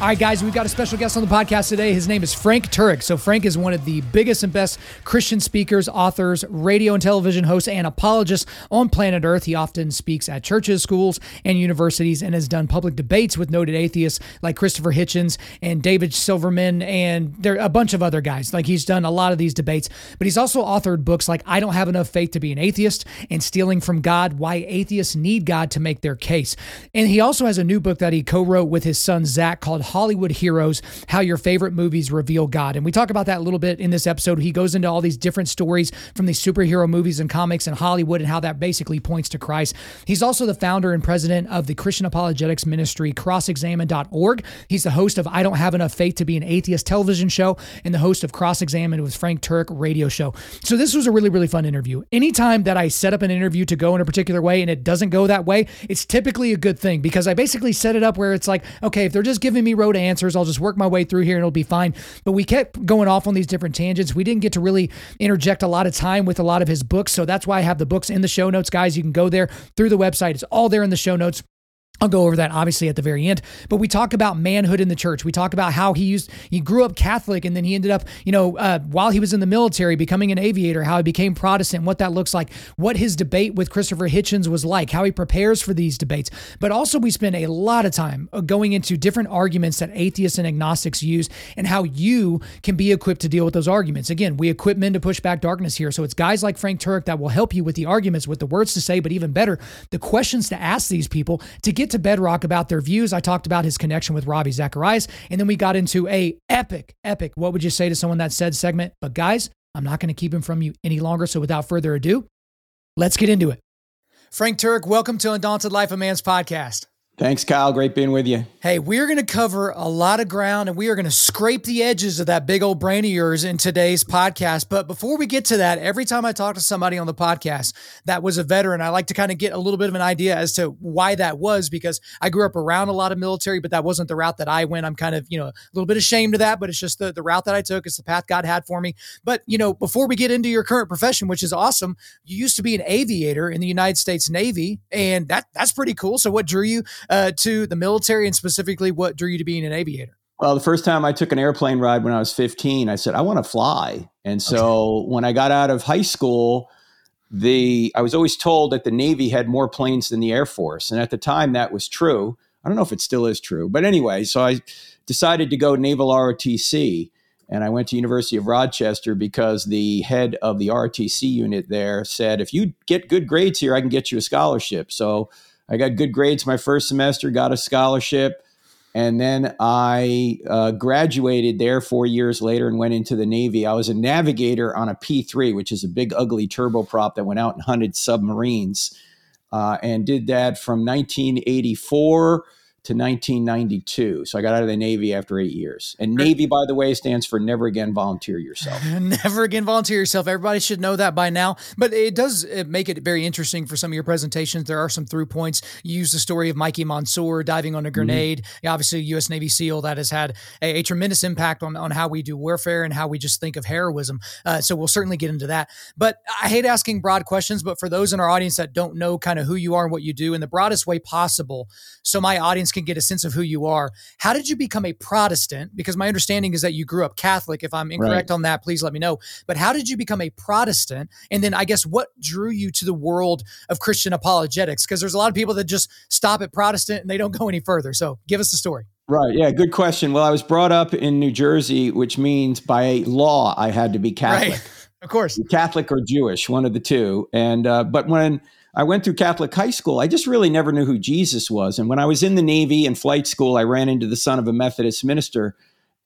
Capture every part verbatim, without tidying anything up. All right, guys, we've got a special guest on the podcast today. His name is Frank Turek. So Frank is one of the biggest and best Christian speakers, authors, radio and television hosts, and apologists on planet Earth. He often speaks at churches, schools, and universities, and has done public debates with noted atheists like Christopher Hitchens and David Silverman, and there a bunch of other guys. Like, he's done a lot of these debates, but he's also authored books like I Don't Have Enough Faith to Be an Atheist and Stealing from God, Why Atheists Need God to Make Their Case. And he also has a new book that he co-wrote with his son, Zach, called Hollywood Heroes, How Your Favorite Movies Reveal God. And we talk about that a little bit in this episode. He goes into all these different stories from these superhero movies and comics and Hollywood and how that basically points to Christ. He's also the founder and president of the Christian apologetics ministry, cross examined dot org. He's the host of I Don't Have Enough Faith to Be an Atheist television show and the host of Cross Examined with Frank Turek radio show. So this was a really, really fun interview. Anytime that I set up an interview to go in a particular way and it doesn't go that way, it's typically a good thing, because I basically set it up where it's like, okay, if they're just giving me road answers, I'll just work my way through here and it'll be fine. But we kept going off on these different tangents. We didn't get to really interject a lot of time with a lot of his books. So that's why I have the books in the show notes, guys. You can go there through the website. It's all there in the show notes. I'll go over that obviously at the very end, but we talk about manhood in the church. We talk about how he used, he grew up Catholic and then he ended up, you know, uh, while he was in the military, becoming an aviator, how he became Protestant, what that looks like, what his debate with Christopher Hitchens was like, how he prepares for these debates. But also we spend a lot of time going into different arguments that atheists and agnostics use and how you can be equipped to deal with those arguments. Again, we equip men to push back darkness here. So it's guys like Frank Turek that will help you with the arguments, with the words to say, but even better, the questions to ask these people to get to bedrock about their views. I talked about his connection with Ravi Zacharias, and then we got into a epic, epic, what would you say to someone that said segment. But guys, I'm not going to keep him from you any longer. So without further ado, let's get into it. Frank Turek, welcome to Undaunted Life, a Man's Podcast. Thanks, Kyle. Great being with you. Hey, we're going to cover a lot of ground and we are going to scrape the edges of that big old brain of yours in today's podcast. But before we get to that, every time I talk to somebody on the podcast that was a veteran, I like to kind of get a little bit of an idea as to why that was, because I grew up around a lot of military, but that wasn't the route that I went. I'm kind of, you know, a little bit ashamed of that, but it's just the, the route that I took. It's the path God had for me. But, you know, before we get into your current profession, which is awesome, you used to be an aviator in the United States Navy, and that that's pretty cool. So what drew you Uh, to the military, and specifically what drew you to being an aviator? Well, the first time I took an airplane ride when I was fifteen, I said, I want to fly. And so okay. when I got out of high school, the I was always told that the Navy had more planes than the Air Force. And at the time that was true. I don't know if it still is true, but anyway, so I decided to go Naval R O T C, and I went to University of Rochester because the head of the R O T C unit there said, if you get good grades here, I can get you a scholarship. So I got good grades my first semester, got a scholarship, and then I uh, graduated there four years later and went into the Navy. I was a navigator on a P three, which is a big, ugly turboprop that went out and hunted submarines, uh, and did that from nineteen eighty-four to nineteen ninety-two. So I got out of the Navy after eight years. And Navy, by the way, stands for Never Again Volunteer Yourself. Never Again Volunteer Yourself. Everybody should know that by now. But it does make it very interesting for some of your presentations. There are some through points. You use the story of Mikey Mansour diving on a grenade. Mm-hmm. Obviously, a U S Navy SEAL that has had a, a tremendous impact on, on how we do warfare and how we just think of heroism. Uh, so we'll certainly get into that. But I hate asking broad questions, but for those in our audience that don't know kind of who you are and what you do in the broadest way possible, so my audience can get a sense of who you are. How did you become a Protestant? Because my understanding is that you grew up Catholic. If I'm incorrect right. on that, please let me know. But how did you become a Protestant? And then I guess what drew you to the world of Christian apologetics? Because there's a lot of people that just stop at Protestant and they don't go any further. So give us the story. Right. Yeah. Good question. Well, I was brought up in New Jersey, which means by law, I had to be Catholic. Right. Of course. Catholic or Jewish, one of the two. And, uh, but when I went through Catholic high school, I just really never knew who Jesus was. And when I was in the Navy and flight school, I ran into the son of a Methodist minister,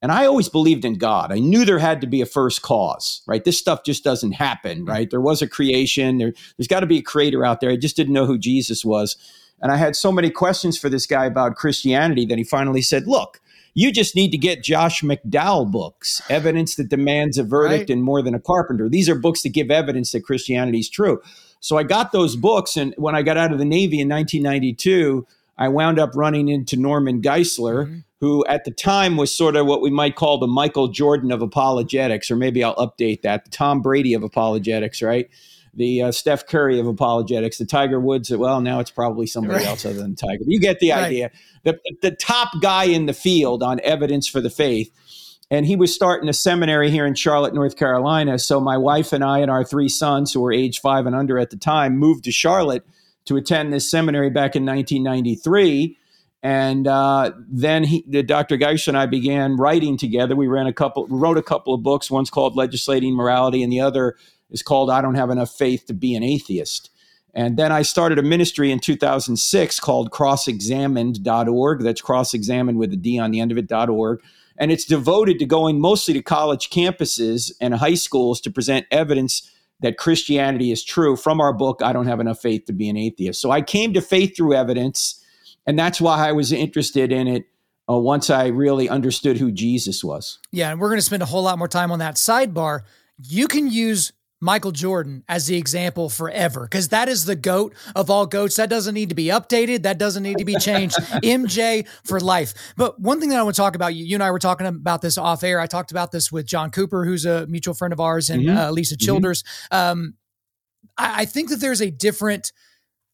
and I always believed in God. I knew there had to be a first cause, right? This stuff just doesn't happen, right? There was a creation. There, there's got to be a creator out there. I just didn't know who Jesus was. And I had so many questions for this guy about Christianity that he finally said, look, You just need to get Josh McDowell books, Evidence That Demands a Verdict, right, and More Than a Carpenter. These are books that give evidence that Christianity is true. So I got those books, and when I got out of the Navy in nineteen ninety-two, I wound up running into Norman Geisler, mm-hmm. who at the time was sort of what we might call the Michael Jordan of apologetics, or maybe I'll update that, the Tom Brady of apologetics, right? The uh, Steph Curry of apologetics, the Tiger Woods. Well, now it's probably somebody right. else other than Tiger. But you get the right. idea. The, the top guy in the field on evidence for the faith. And he was starting a seminary here in Charlotte, North Carolina. So my wife and I and our three sons, who were age five and under at the time, moved to Charlotte to attend this seminary back in nineteen ninety-three. And uh, then he, the Doctor Geisler and I began writing together. We ran a couple, wrote a couple of books. One's called Legislating Morality, and the other is called I Don't Have Enough Faith to Be an Atheist. And then I started a ministry in two thousand six called cross examined dot org. That's cross examined with a D on the end of it dot org. And it's devoted to going mostly to college campuses and high schools to present evidence that Christianity is true from our book, I Don't Have Enough Faith to Be an Atheist. So I came to faith through evidence, and that's why I was interested in it uh, once I really understood who Jesus was. Yeah, and we're going to spend a whole lot more time on that sidebar. You can use Michael Jordan as the example forever, because that is the GOAT of all GOATs. That doesn't need to be updated. That doesn't need to be changed. M J for life. But one thing that I want to talk about, you and I were talking about this off air. I talked about this with John Cooper, who's a mutual friend of ours, and mm-hmm. uh, Lisa Childers. Mm-hmm. Um, I, I think that there's a different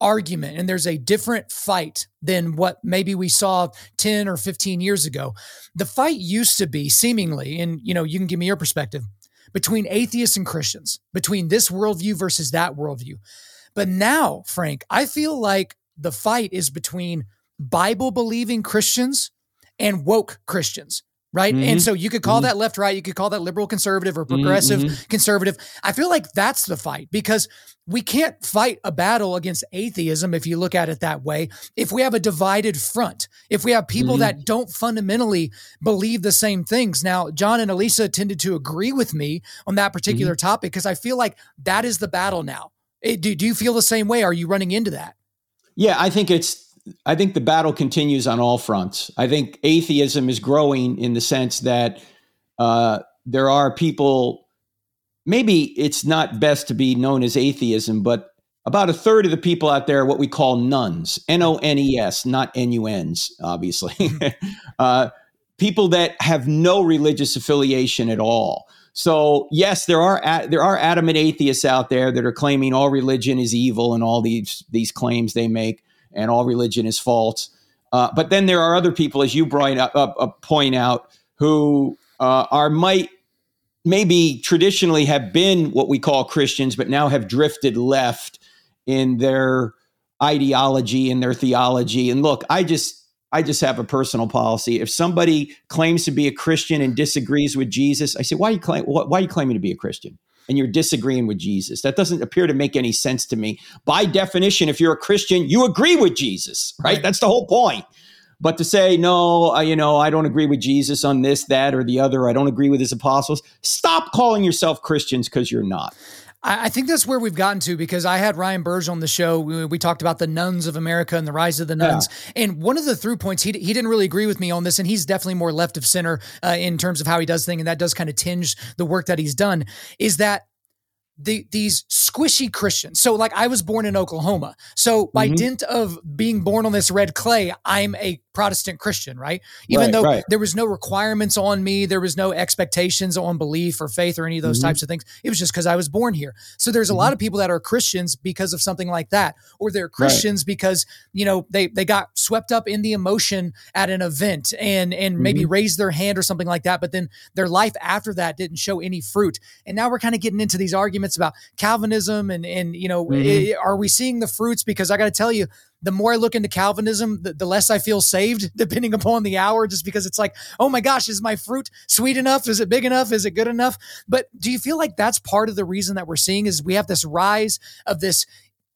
argument and there's a different fight than what maybe we saw ten or fifteen years ago. The fight used to be seemingly, and you know, you can give me your perspective, between atheists and Christians, between this worldview versus that worldview. But now, Frank, I feel like the fight is between Bible-believing Christians and woke Christians, right? Mm-hmm. And so you could call mm-hmm. that left-right, you could call that liberal conservative or progressive mm-hmm. conservative. I feel like that's the fight, because we can't fight a battle against atheism, if you look at it that way, if we have a divided front, if we have people mm-hmm. that don't fundamentally believe the same things. Now, John and Elisa tended to agree with me on that particular mm-hmm. topic, because I feel like that is the battle now. It, do, do you feel the same way? Are you running into that? Yeah, I think it's, I think the battle continues on all fronts. I think atheism is growing in the sense that uh, there are people. Maybe it's not best to be known as atheism, but about a third of the people out there are what we call nuns, N O N E S, not N U Ns, obviously. uh, people that have no religious affiliation at all. So yes, there are a- there are adamant atheists out there that are claiming all religion is evil and all these, these claims they make, and all religion is false. Uh, but then there are other people, as you brought up, up, up point out, who uh, are might, maybe traditionally have been what we call Christians, but now have drifted left in their ideology and their theology. And look, I just I just have a personal policy. If somebody claims to be a Christian and disagrees with Jesus, I say, why are you claim, why are you claiming to be a Christian? And you're disagreeing with Jesus. That doesn't appear to make any sense to me. By definition, if you're a Christian, you agree with Jesus, right? right. That's the whole point. But to say, no, uh, you know, I don't agree with Jesus on this, that, or the other. I don't agree with his apostles. Stop calling yourself Christians, because you're not. I think that's where we've gotten to, because I had Ryan Burge on the show. We, we talked about the nuns of America and the rise of the nuns. Yeah. And one of the through points, he he didn't really agree with me on this, and he's definitely more left of center uh, in terms of how he does things, and that does kind of tinge the work that he's done, is that The, these squishy Christians. So like I was born in Oklahoma. So by mm-hmm. dint of being born on this red clay, I'm a Protestant Christian, right? Even right, though right. there was no requirements on me, there was no expectations on belief or faith or any of those mm-hmm. types of things. It was just because I was born here. So there's a mm-hmm. lot of people that are Christians because of something like that, or they're Christians right. because, you know, they, they got swept up in the emotion at an event and, and mm-hmm. maybe raised their hand or something like that. But then their life after that didn't show any fruit. And now we're kind of getting into these arguments about Calvinism and, and you know, mm-hmm. it, are we seeing the fruits? Because I got to tell you, the more I look into Calvinism, the, the less I feel saved, depending upon the hour, just because it's like, oh my gosh, is my fruit sweet enough? Is it big enough? Is it good enough? But do you feel like that's part of the reason that we're seeing is we have this rise of this,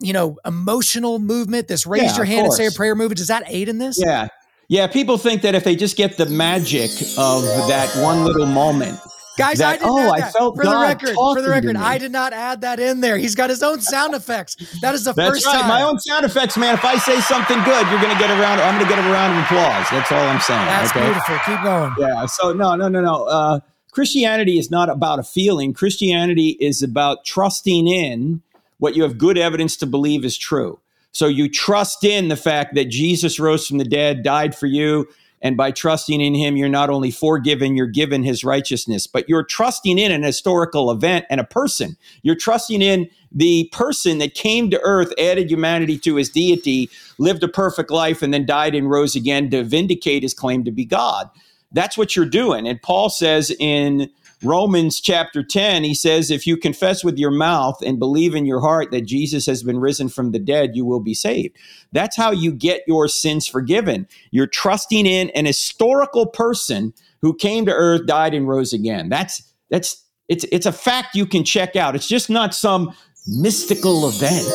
you know, emotional movement, this raise yeah, your hand and say a prayer movement? Does that aid in this? Yeah. Yeah. People think that if they just get the magic of that one little moment, Guys, that, I didn't oh, add that. I felt for God the record, for the record, I did not add that in there. He's got his own sound effects. That is the That's first right. time. My own sound effects, man. If I say something good, you're going to get around. I'm going to get a round of applause. That's all I'm saying. That's okay? Beautiful. Keep going. Yeah. So no, no, no, no. Uh, Christianity is not about a feeling. Christianity is about trusting in what you have good evidence to believe is true. So you trust in the fact that Jesus rose from the dead, died for you, and by trusting in him, you're not only forgiven, you're given his righteousness, but you're trusting in an historical event and a person. You're trusting in the person that came to earth, added humanity to his deity, lived a perfect life, and then died and rose again to vindicate his claim to be God. That's what you're doing. And Paul says in Romans chapter ten, he says, if you confess with your mouth and believe in your heart that Jesus has been risen from the dead, you will be saved. That's how you get your sins forgiven. You're trusting in an historical person who came to earth, died, and rose again. That's that's it's it's a fact you can check out. It's just not some mystical event.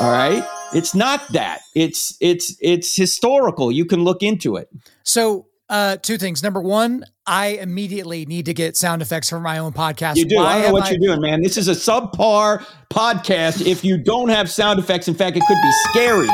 All right. It's not that. It's it's it's historical. You can look into it. So Uh, two things. Number one, I immediately need to get sound effects for my own podcast. You do. Why I don't know what I... you're doing, man. This is a subpar podcast. If you don't have sound effects, in fact, it could be scary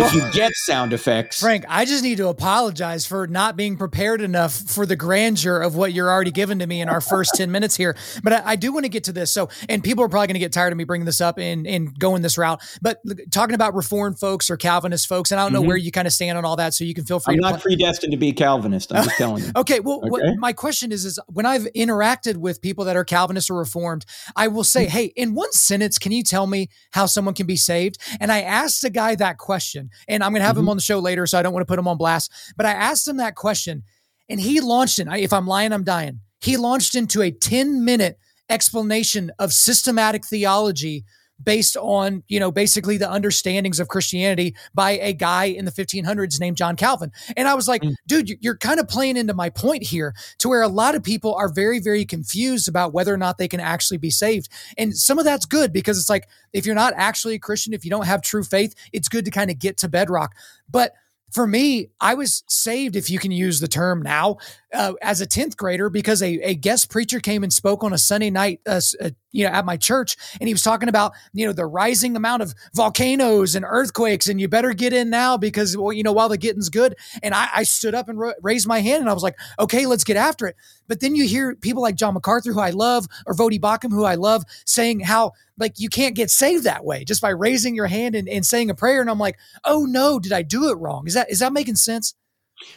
if you get sound effects. Frank, I just need to apologize for not being prepared enough for the grandeur of what you're already giving to me in our first ten minutes here. But I, I do want to get to this. So, and people are probably going to get tired of me bringing this up and, and going this route. But talking about Reformed folks or Calvinist folks, and I don't mm-hmm. know where you kind of stand on all that, so you can feel free. I'm to not play. predestined to be Calvinist. I'm just telling you. Okay. Well, okay. What, my question is, is when I've interacted with people that are Calvinist or Reformed, I will say, hey, in one sentence, can you tell me how someone can be saved? And I asked the guy that question, and I'm going to have mm-hmm. him on the show later, so I don't want to put him on blast, but I asked him that question, and he launched in, if I'm lying, I'm dying. He launched into a ten minute explanation of systematic theology based on, you know, basically the understandings of Christianity by a guy in the fifteen hundreds named John Calvin. And I was like, mm. dude, you're kind of playing into my point here to where a lot of people are very, very confused about whether or not they can actually be saved. And some of that's good because it's like, if you're not actually a Christian, if you don't have true faith, it's good to kind of get to bedrock. But for me, I was saved, if you can use the term now, uh, as a tenth grader because a, a guest preacher came and spoke on a Sunday night uh, uh, you know, at my church, and he was talking about, you know, the rising amount of volcanoes and earthquakes, and you better get in now because, well, you know, while the getting's good. And I, I stood up and ro- raised my hand, and I was like, okay, let's get after it. But then you hear people like John MacArthur, who I love, or Voddie Baucham, who I love, saying how, like, you can't get saved that way just by raising your hand and, and saying a prayer. And I'm like, oh no, did I do it wrong? Is that, is that making sense?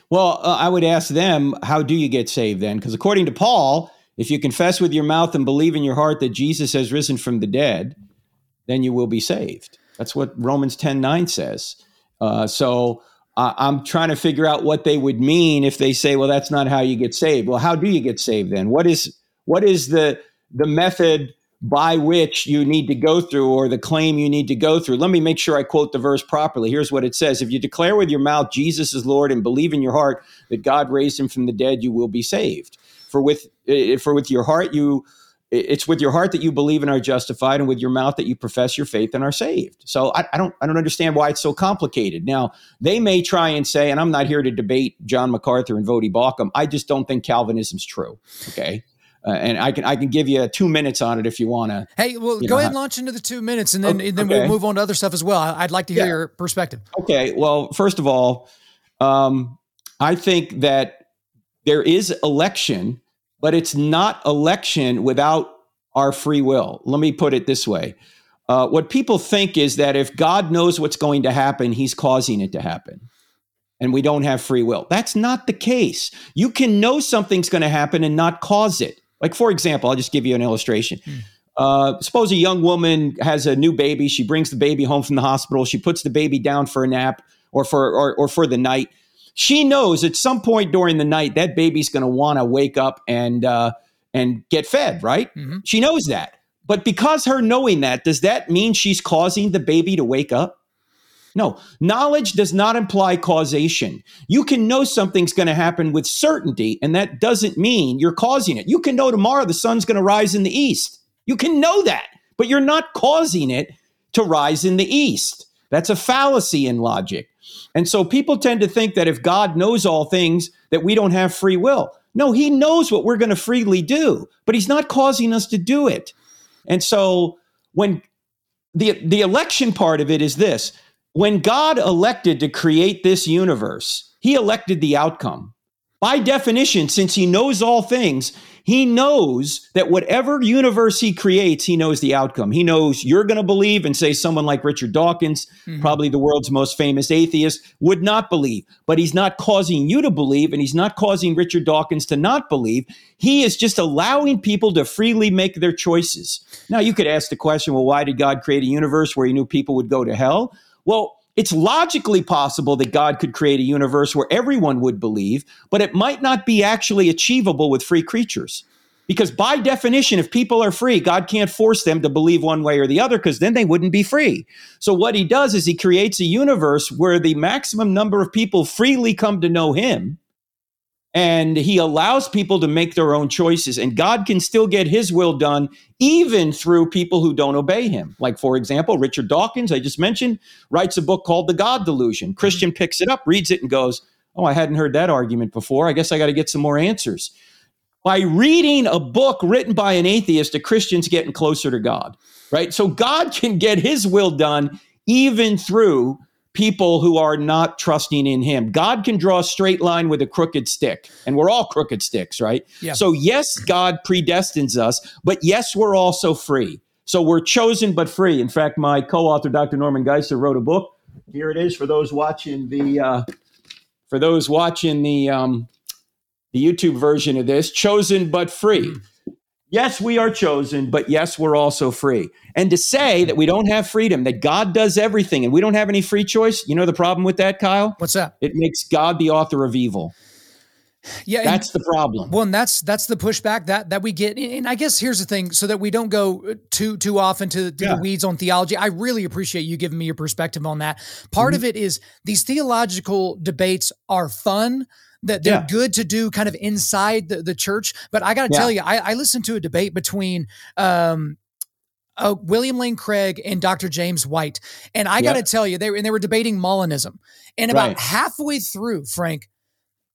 Well, uh, I would ask them, how do you get saved then? Because according to Paul, if you confess with your mouth and believe in your heart that Jesus has risen from the dead, then you will be saved. That's what Romans ten nine says. Uh, so uh, I'm trying to figure out what they would mean if they say, well, that's not how you get saved. Well, how do you get saved then? What is, what is the, the method by which you need to go through, or the claim you need to go through? Let me make sure I quote the verse properly. Here's what it says. If you declare with your mouth Jesus is Lord and believe in your heart that God raised him from the dead, you will be saved. For with for with your heart you it's with your heart that you believe and are justified, and with your mouth that you profess your faith and are saved. So I, I don't I don't understand why it's so complicated. Now, they may try and say, and I'm not here to debate John MacArthur and Voddie Baucham, I just don't think Calvinism's true. Okay. Uh, and I can I can give you two minutes on it if you want to. Hey, well, go know, ahead and launch into the two minutes, and then, okay. and then we'll move on to other stuff as well. I'd like to hear yeah. your perspective. Okay. Well, first of all, um, I think that there is election, but it's not election without our free will. Let me put it this way. Uh, what people think is that if God knows what's going to happen, he's causing it to happen, and we don't have free will. That's not the case. You can know something's going to happen and not cause it. Like, for example, I'll just give you an illustration. Mm. Uh, suppose a young woman has a new baby. She brings the baby home from the hospital. She puts the baby down for a nap or for or, or for the night. She knows at some point during the night that baby's going to want to wake up and uh, and get fed, right? Mm-hmm. She knows that. But because her knowing that, does that mean she's causing the baby to wake up? No, knowledge does not imply causation. You can know something's going to happen with certainty, and that doesn't mean you're causing it. You can know tomorrow the sun's going to rise in the east. You can know that, but you're not causing it to rise in the east. That's a fallacy in logic. And so people tend to think that if God knows all things, that we don't have free will. No, he knows what we're going to freely do, but he's not causing us to do it. And so when the the election part of it is this, when God elected to create this universe, he elected the outcome. By definition, since he knows all things, he knows that whatever universe he creates, he knows the outcome. He knows you're going to believe, and say someone like Richard Dawkins, mm-hmm. probably the world's most famous atheist, would not believe. But he's not causing you to believe, and he's not causing Richard Dawkins to not believe. He is just allowing people to freely make their choices. Now, you could ask the question, well, why did God create a universe where he knew people would go to hell? Well, it's logically possible that God could create a universe where everyone would believe, but it might not be actually achievable with free creatures. Because by definition, if people are free, God can't force them to believe one way or the other, because then they wouldn't be free. So what he does is he creates a universe where the maximum number of people freely come to know him, and he allows people to make their own choices. And God can still get his will done, even through people who don't obey him. Like, for example, Richard Dawkins, I just mentioned, writes a book called The God Delusion. Christian picks it up, reads it, and goes, oh, I hadn't heard that argument before. I guess I got to get some more answers. By reading a book written by an atheist, a Christian's getting closer to God, right? So God can get his will done, even through people who are not trusting in him. God can draw a straight line with a crooked stick, and we're all crooked sticks, right? Yeah. So yes, God predestines us, but yes, we're also free. So we're chosen but free. In fact, my co-author, Doctor Norman Geisler, wrote a book. Here it is for those watching the uh, for those watching the um, the YouTube version of this. Chosen but free. Yes, we are chosen, but yes, we're also free. And to say that we don't have freedom, that God does everything and we don't have any free choice, you know the problem with that, Kyle? What's that? It makes God the author of evil. Yeah, that's and, the problem. Well, and that's that's the pushback that that we get. And I guess here's the thing, so that we don't go too too often to, to yeah. the weeds on theology. I really appreciate you giving me your perspective on that. Part mm-hmm. of it is these theological debates are fun, that they're yeah. good to do kind of inside the, the church. But I got to yeah. tell you, I, I listened to a debate between um, uh, William Lane Craig and Doctor James White. And I yeah. got to tell you, they were, and they were debating Molinism. And about right. halfway through, Frank,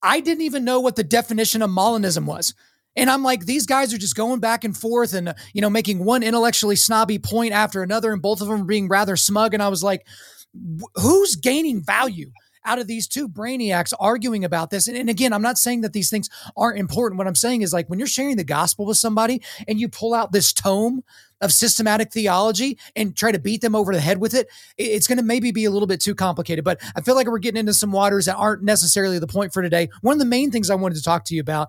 I didn't even know what the definition of Molinism was. And I'm like, these guys are just going back and forth and, uh, you know, making one intellectually snobby point after another, and both of them being rather smug. And I was like, who's gaining value out of these two brainiacs arguing about this? And, and again, I'm not saying that these things aren't important. What I'm saying is, like, when you're sharing the gospel with somebody and you pull out this tome of systematic theology and try to beat them over the head with it, it's going to maybe be a little bit too complicated. But I feel like we're getting into some waters that aren't necessarily the point for today. One of the main things I wanted to talk to you about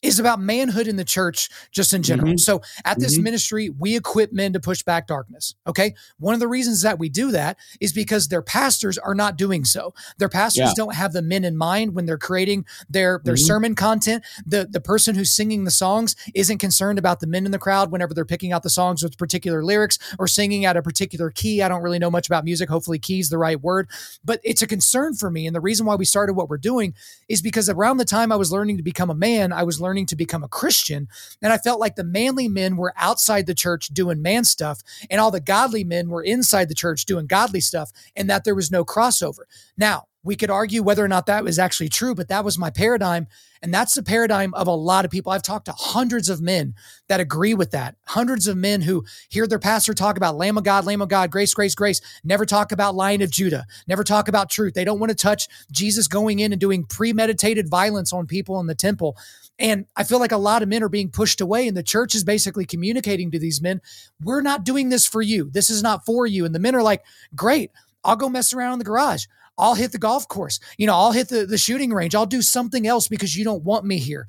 is about manhood in the church, just in general. Mm-hmm. So at this mm-hmm. ministry, we equip men to push back darkness, okay? One of the reasons that we do that is because their pastors are not doing so. Their pastors yeah. don't have the men in mind when they're creating their, their mm-hmm. sermon content. The, the person who's singing the songs isn't concerned about the men in the crowd whenever they're picking out the songs with particular lyrics or singing at a particular key. I don't really know much about music. Hopefully key is the right word, but it's a concern for me. And the reason why we started what we're doing is because around the time I was learning to become a man, I was learning to become a Christian. And I felt like the manly men were outside the church doing man stuff, and all the godly men were inside the church doing godly stuff, and that there was no crossover. Now, we could argue whether or not that was actually true, but that was my paradigm. And that's the paradigm of a lot of people. I've talked to hundreds of men that agree with that. Hundreds of men who hear their pastor talk about Lamb of God, Lamb of God, grace, grace, grace, never talk about Lion of Judah, never talk about truth. They don't want to touch Jesus going in and doing premeditated violence on people in the temple. And I feel like a lot of men are being pushed away, and the church is basically communicating to these men, we're not doing this for you. This is not for you. And the men are like, great, I'll go mess around in the garage. I'll hit the golf course. You know, I'll hit the, the shooting range. I'll do something else because you don't want me here.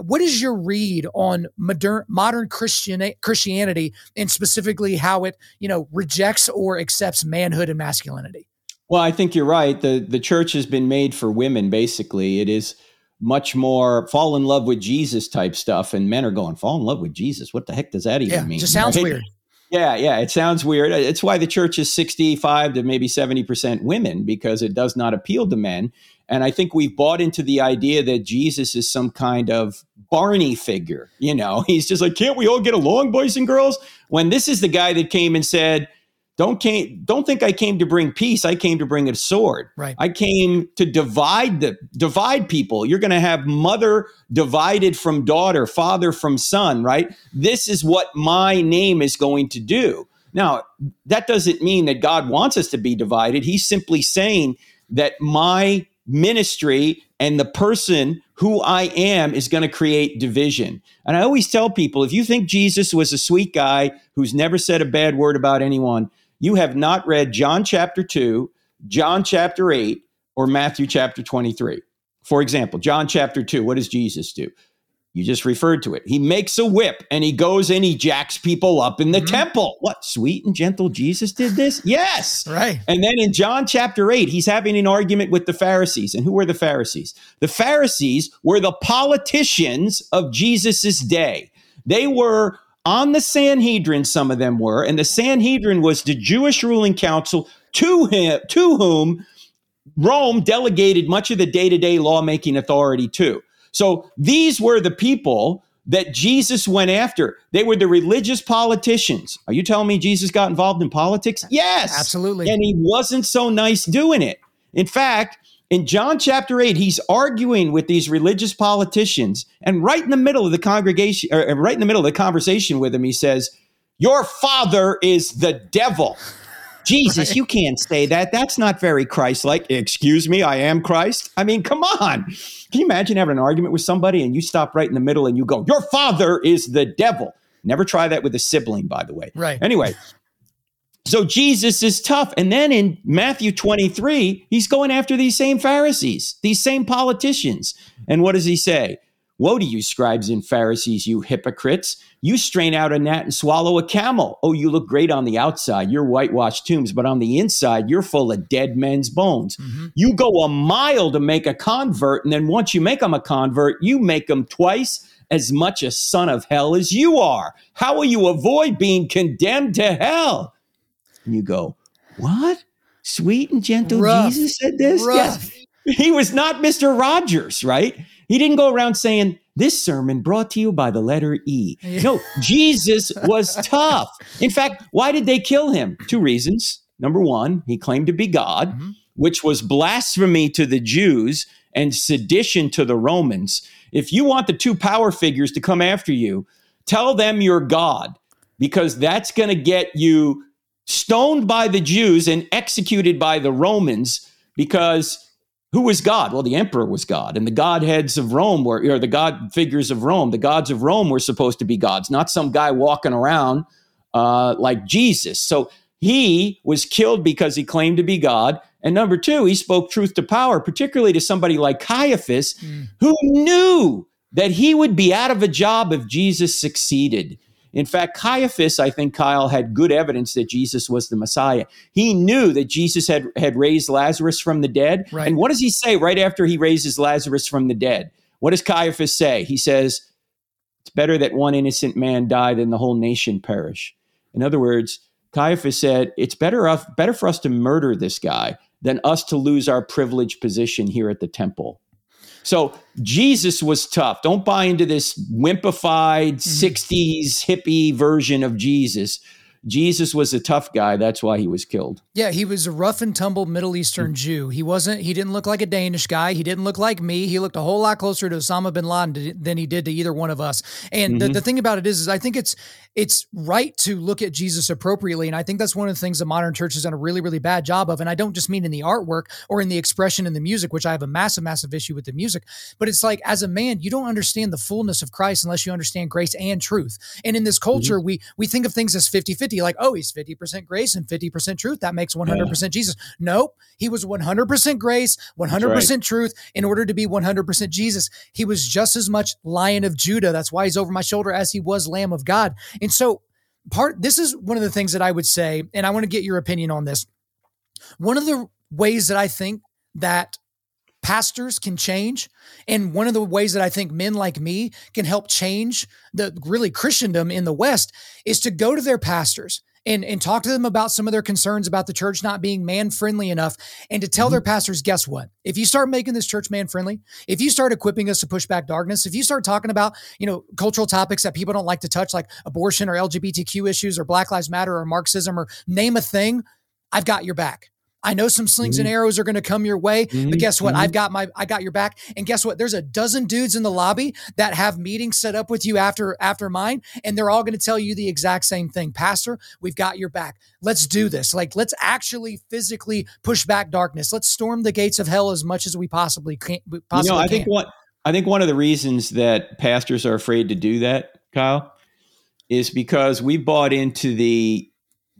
What is your read on modern, modern Christian Christianity, and specifically how it, you know, rejects or accepts manhood and masculinity? Well, I think you're right. The the church has been made for women, basically. It is much more fall in love with Jesus type stuff. And men are going, fall in love with Jesus? What the heck does that even yeah, mean? It just sounds right? weird. Yeah, yeah, it sounds weird. It's why the church is sixty-five to maybe seventy percent women, because it does not appeal to men. And I think we've bought into the idea that Jesus is some kind of Barney figure. You know, he's just like, can't we all get along, boys and girls? When this is the guy that came and said, Don't came, don't think I came to bring peace. I came to bring a sword. Right. I came to divide the divide people. You're going to have mother divided from daughter, father from son, right? This is what my name is going to do. Now, that doesn't mean that God wants us to be divided. He's simply saying that my ministry and the person who I am is going to create division. And I always tell people, if you think Jesus was a sweet guy who's never said a bad word about anyone, you have not read John chapter two, John chapter eight, or Matthew chapter twenty-three. For example, John chapter two, what does Jesus do? You just referred to it. He makes a whip and he goes and he jacks people up in the mm-hmm. temple. What, sweet and gentle Jesus did this? Yes. Right. And then in John chapter eight, he's having an argument with the Pharisees. And who were the Pharisees? The Pharisees were the politicians of Jesus's day. They were on the Sanhedrin, some of them were, and the Sanhedrin was the Jewish ruling council to him, to whom Rome delegated much of the day-to-day lawmaking authority to. So these were the people that Jesus went after. They were the religious politicians. Are you telling me Jesus got involved in politics? Yes. Absolutely. And he wasn't so nice doing it. In fact, in John chapter eight, he's arguing with these religious politicians. And right in the middle of the congregation, or right in the middle of the conversation with him, he says, "Your father is the devil." Jesus, right. You can't say that. That's not very Christ-like. Excuse me, I am Christ. I mean, come on. Can you imagine having an argument with somebody and you stop right in the middle and you go, "Your father is the devil"? Never try that with a sibling, by the way. Right. Anyway, so Jesus is tough. And then in Matthew twenty-three, he's going after these same Pharisees, these same politicians. And what does he say? "Woe to you, scribes and Pharisees, you hypocrites. You strain out a gnat and swallow a camel. Oh, you look great on the outside. You're whitewashed tombs, but on the inside, you're full of dead men's bones." Mm-hmm. You go a mile to make a convert, and then once you make them a convert, you make them twice as much a son of hell as you are. How will you avoid being condemned to hell? And you go, what? Sweet and gentle Rough. Jesus said this? Rough. Yes. He was not Mister Rogers, right? He didn't go around saying, "This sermon brought to you by the letter E." Yeah. No, Jesus was tough. In fact, why did they kill him? Two reasons. Number one, he claimed to be God, mm-hmm. which was blasphemy to the Jews and sedition to the Romans. If you want the two power figures to come after you, tell them you're God, because that's going to get you stoned by the Jews and executed by the Romans, because who was God? Well, the emperor was God, and the godheads of Rome were, or the god figures of Rome, the gods of Rome were supposed to be gods, not some guy walking around uh, like Jesus. So he was killed because he claimed to be God. And number two, he spoke truth to power, particularly to somebody like Caiaphas, mm. who knew that he would be out of a job if Jesus succeeded. In fact, Caiaphas, I think, Kyle, had good evidence that Jesus was the Messiah. He knew that Jesus had, had raised Lazarus from the dead. Right. And what does he say right after he raises Lazarus from the dead? What does Caiaphas say? He says, "It's better that one innocent man die than the whole nation perish." In other words, Caiaphas said, it's better, off, better for us to murder this guy than us to lose our privileged position here at the temple. So Jesus was tough. Don't buy into this wimpified mm-hmm. sixties hippie version of Jesus. Jesus was a tough guy. That's why he was killed. Yeah, he was a rough and tumble Middle Eastern Jew. He wasn't, he didn't look like a Danish guy. He didn't look like me. He looked a whole lot closer to Osama bin Laden than he did to either one of us. And mm-hmm. the, the thing about it is, is I think it's, it's right to look at Jesus appropriately. And I think that's one of the things the modern church has done a really, really bad job of. And I don't just mean in the artwork or in the expression in the music, which I have a massive, massive issue with the music, but it's like, as a man, you don't understand the fullness of Christ unless you understand grace and truth. And in this culture, mm-hmm. we, we think of things as fifty-fifty. Like, oh, he's fifty percent grace and fifty percent truth. That makes one hundred percent yeah. Jesus. Nope. He was one hundred percent grace, one hundred percent right. truth in order to be one hundred percent Jesus. He was just as much Lion of Judah. That's why he's over my shoulder, as he was Lamb of God. And so part, this is one of the things that I would say, and I want to get your opinion on this. One of the ways that I think that pastors can change, and one of the ways that I think men like me can help change the really Christendom in the West, is to go to their pastors and, and talk to them about some of their concerns about the church not being man-friendly enough, and to tell mm-hmm. their pastors, guess what? If you start making this church man-friendly, if you start equipping us to push back darkness, if you start talking about, you know, cultural topics that people don't like to touch, like abortion or L G B T Q issues or Black Lives Matter or Marxism or name a thing, I've got your back. I know some slings mm-hmm. and arrows are going to come your way, mm-hmm. but guess what? Mm-hmm. I've got my, I got your back. And guess what? There's a dozen dudes in the lobby that have meetings set up with you after, after mine. And they're all going to tell you the exact same thing. Pastor, we've got your back. Let's do this. Like, let's actually physically push back darkness. Let's storm the gates of hell as much as we possibly can. Possibly you know, I think can. What, I think one of the reasons that pastors are afraid to do that, Kyle, is because we bought into the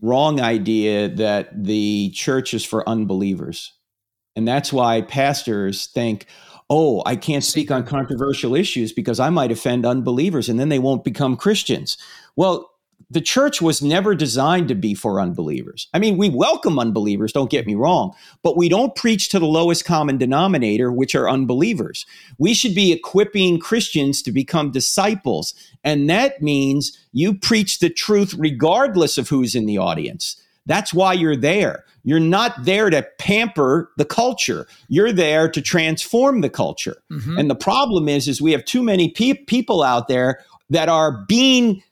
wrong idea that the church is for unbelievers. And that's why pastors think, oh, I can't speak on controversial issues because I might offend unbelievers and then they won't become Christians. Well, the church was never designed to be for unbelievers. I mean, we welcome unbelievers, don't get me wrong, but we don't preach to the lowest common denominator, which are unbelievers. We should be equipping Christians to become disciples. And that means you preach the truth regardless of who's in the audience. That's why you're there. You're not there to pamper the culture. You're there to transform the culture. Mm-hmm. And the problem is, is we have too many pe- people out there that are being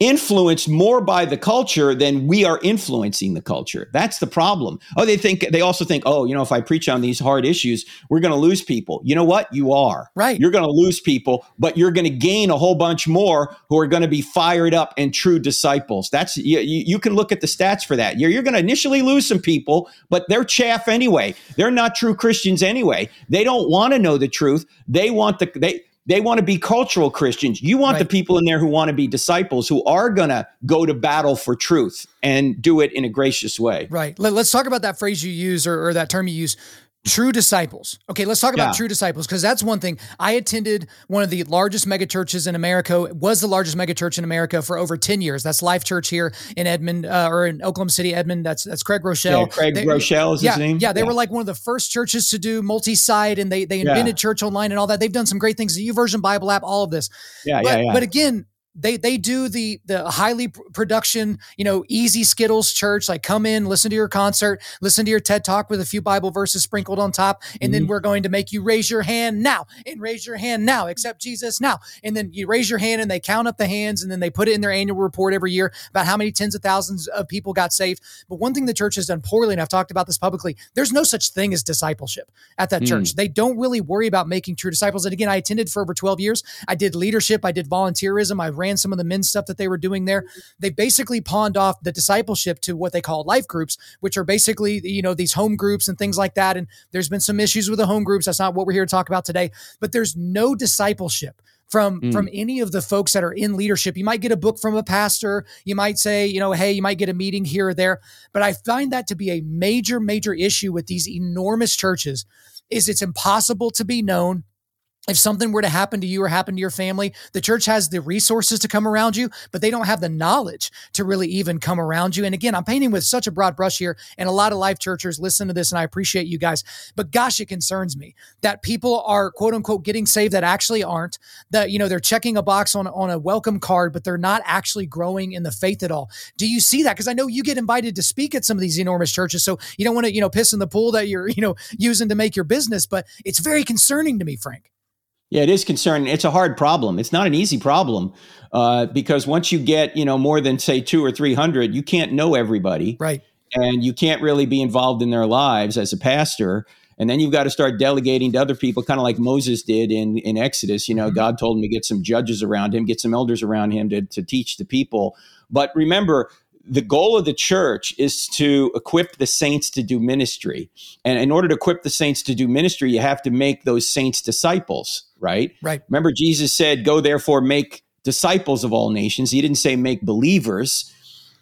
influenced more by the culture than we are influencing the culture. That's the problem. Oh, they think they also think, oh, you know, if I preach on these hard issues, we're going to lose people. You know what? You are. Right. You're going to lose people, but you're going to gain a whole bunch more who are going to be fired up and true disciples. That's you, you can look at the stats for that. You're, you're going to initially lose some people, but they're chaff anyway. They're not true Christians anyway. They don't want to know the truth. They want the they. They want to be cultural Christians. You want right. the people in there who want to be disciples, who are going to go to battle for truth and do it in a gracious way. Right. Let, let's talk about that phrase you use or, or that term you use, true disciples. Okay, let's talk about yeah. true disciples, because that's one thing. I attended one of the largest megachurches in America. It was the largest megachurch in America for over ten years. That's Life Church here in Edmond, uh, or in Oklahoma City, Edmond. That's that's Craig Groeschel. Yeah, Craig they, Groeschel is yeah, his name. Yeah, they yeah. were like one of the first churches to do multi-site, and they they invented yeah. church online and all that. They've done some great things. The YouVersion Bible app, all of this. Yeah, but, yeah, yeah. But again, They they do the the highly production, you know, easy Skittles church, like come in, listen to your concert, listen to your TED Talk with a few Bible verses sprinkled on top. And mm-hmm. then we're going to make you raise your hand now and raise your hand now, accept Jesus now. And then you raise your hand and they count up the hands and then they put it in their annual report every year about how many tens of thousands of people got saved. But one thing the church has done poorly, and I've talked about this publicly, there's no such thing as discipleship at that mm. church. They don't really worry about making true disciples. And again, I attended for over twelve years. I did leadership. I did volunteerism. I ran ran some of the men's stuff that they were doing there. They basically pawned off the discipleship to what they call life groups, which are basically, you know, these home groups and things like that. And there's been some issues with the home groups. That's not what we're here to talk about today, but there's no discipleship from, mm. from any of the folks that are in leadership. You might get a book from a pastor. You might say, you know, hey, you might get a meeting here or there, but I find that to be a major, major issue with these enormous churches is it's impossible to be known. If something were to happen to you or happen to your family, the church has the resources to come around you, but they don't have the knowledge to really even come around you. And again, I'm painting with such a broad brush here, and a lot of Life Churchers listen to this, and I appreciate you guys. But gosh, it concerns me that people are, quote unquote, getting saved that actually aren't, that, you know, they're checking a box on, on a welcome card, but they're not actually growing in the faith at all. Do you see that? Because I know you get invited to speak at some of these enormous churches, so you don't want to, you know, piss in the pool that you're, you know, using to make your business, but it's very concerning to me, Frank. Yeah, it is concerning. It's a hard problem. It's not an easy problem uh, because once you get, you know, more than, say, two or three hundred, you can't know everybody. Right. And you can't really be involved in their lives as a pastor. And then you've got to start delegating to other people, kind of like Moses did in, in Exodus. You know, mm-hmm. God told him to get some judges around him, get some elders around him to, to teach the people. But remember, the goal of the church is to equip the saints to do ministry. And in order to equip the saints to do ministry, you have to make those saints disciples, right? Right. Remember, Jesus said, go therefore make disciples of all nations. He didn't say make believers.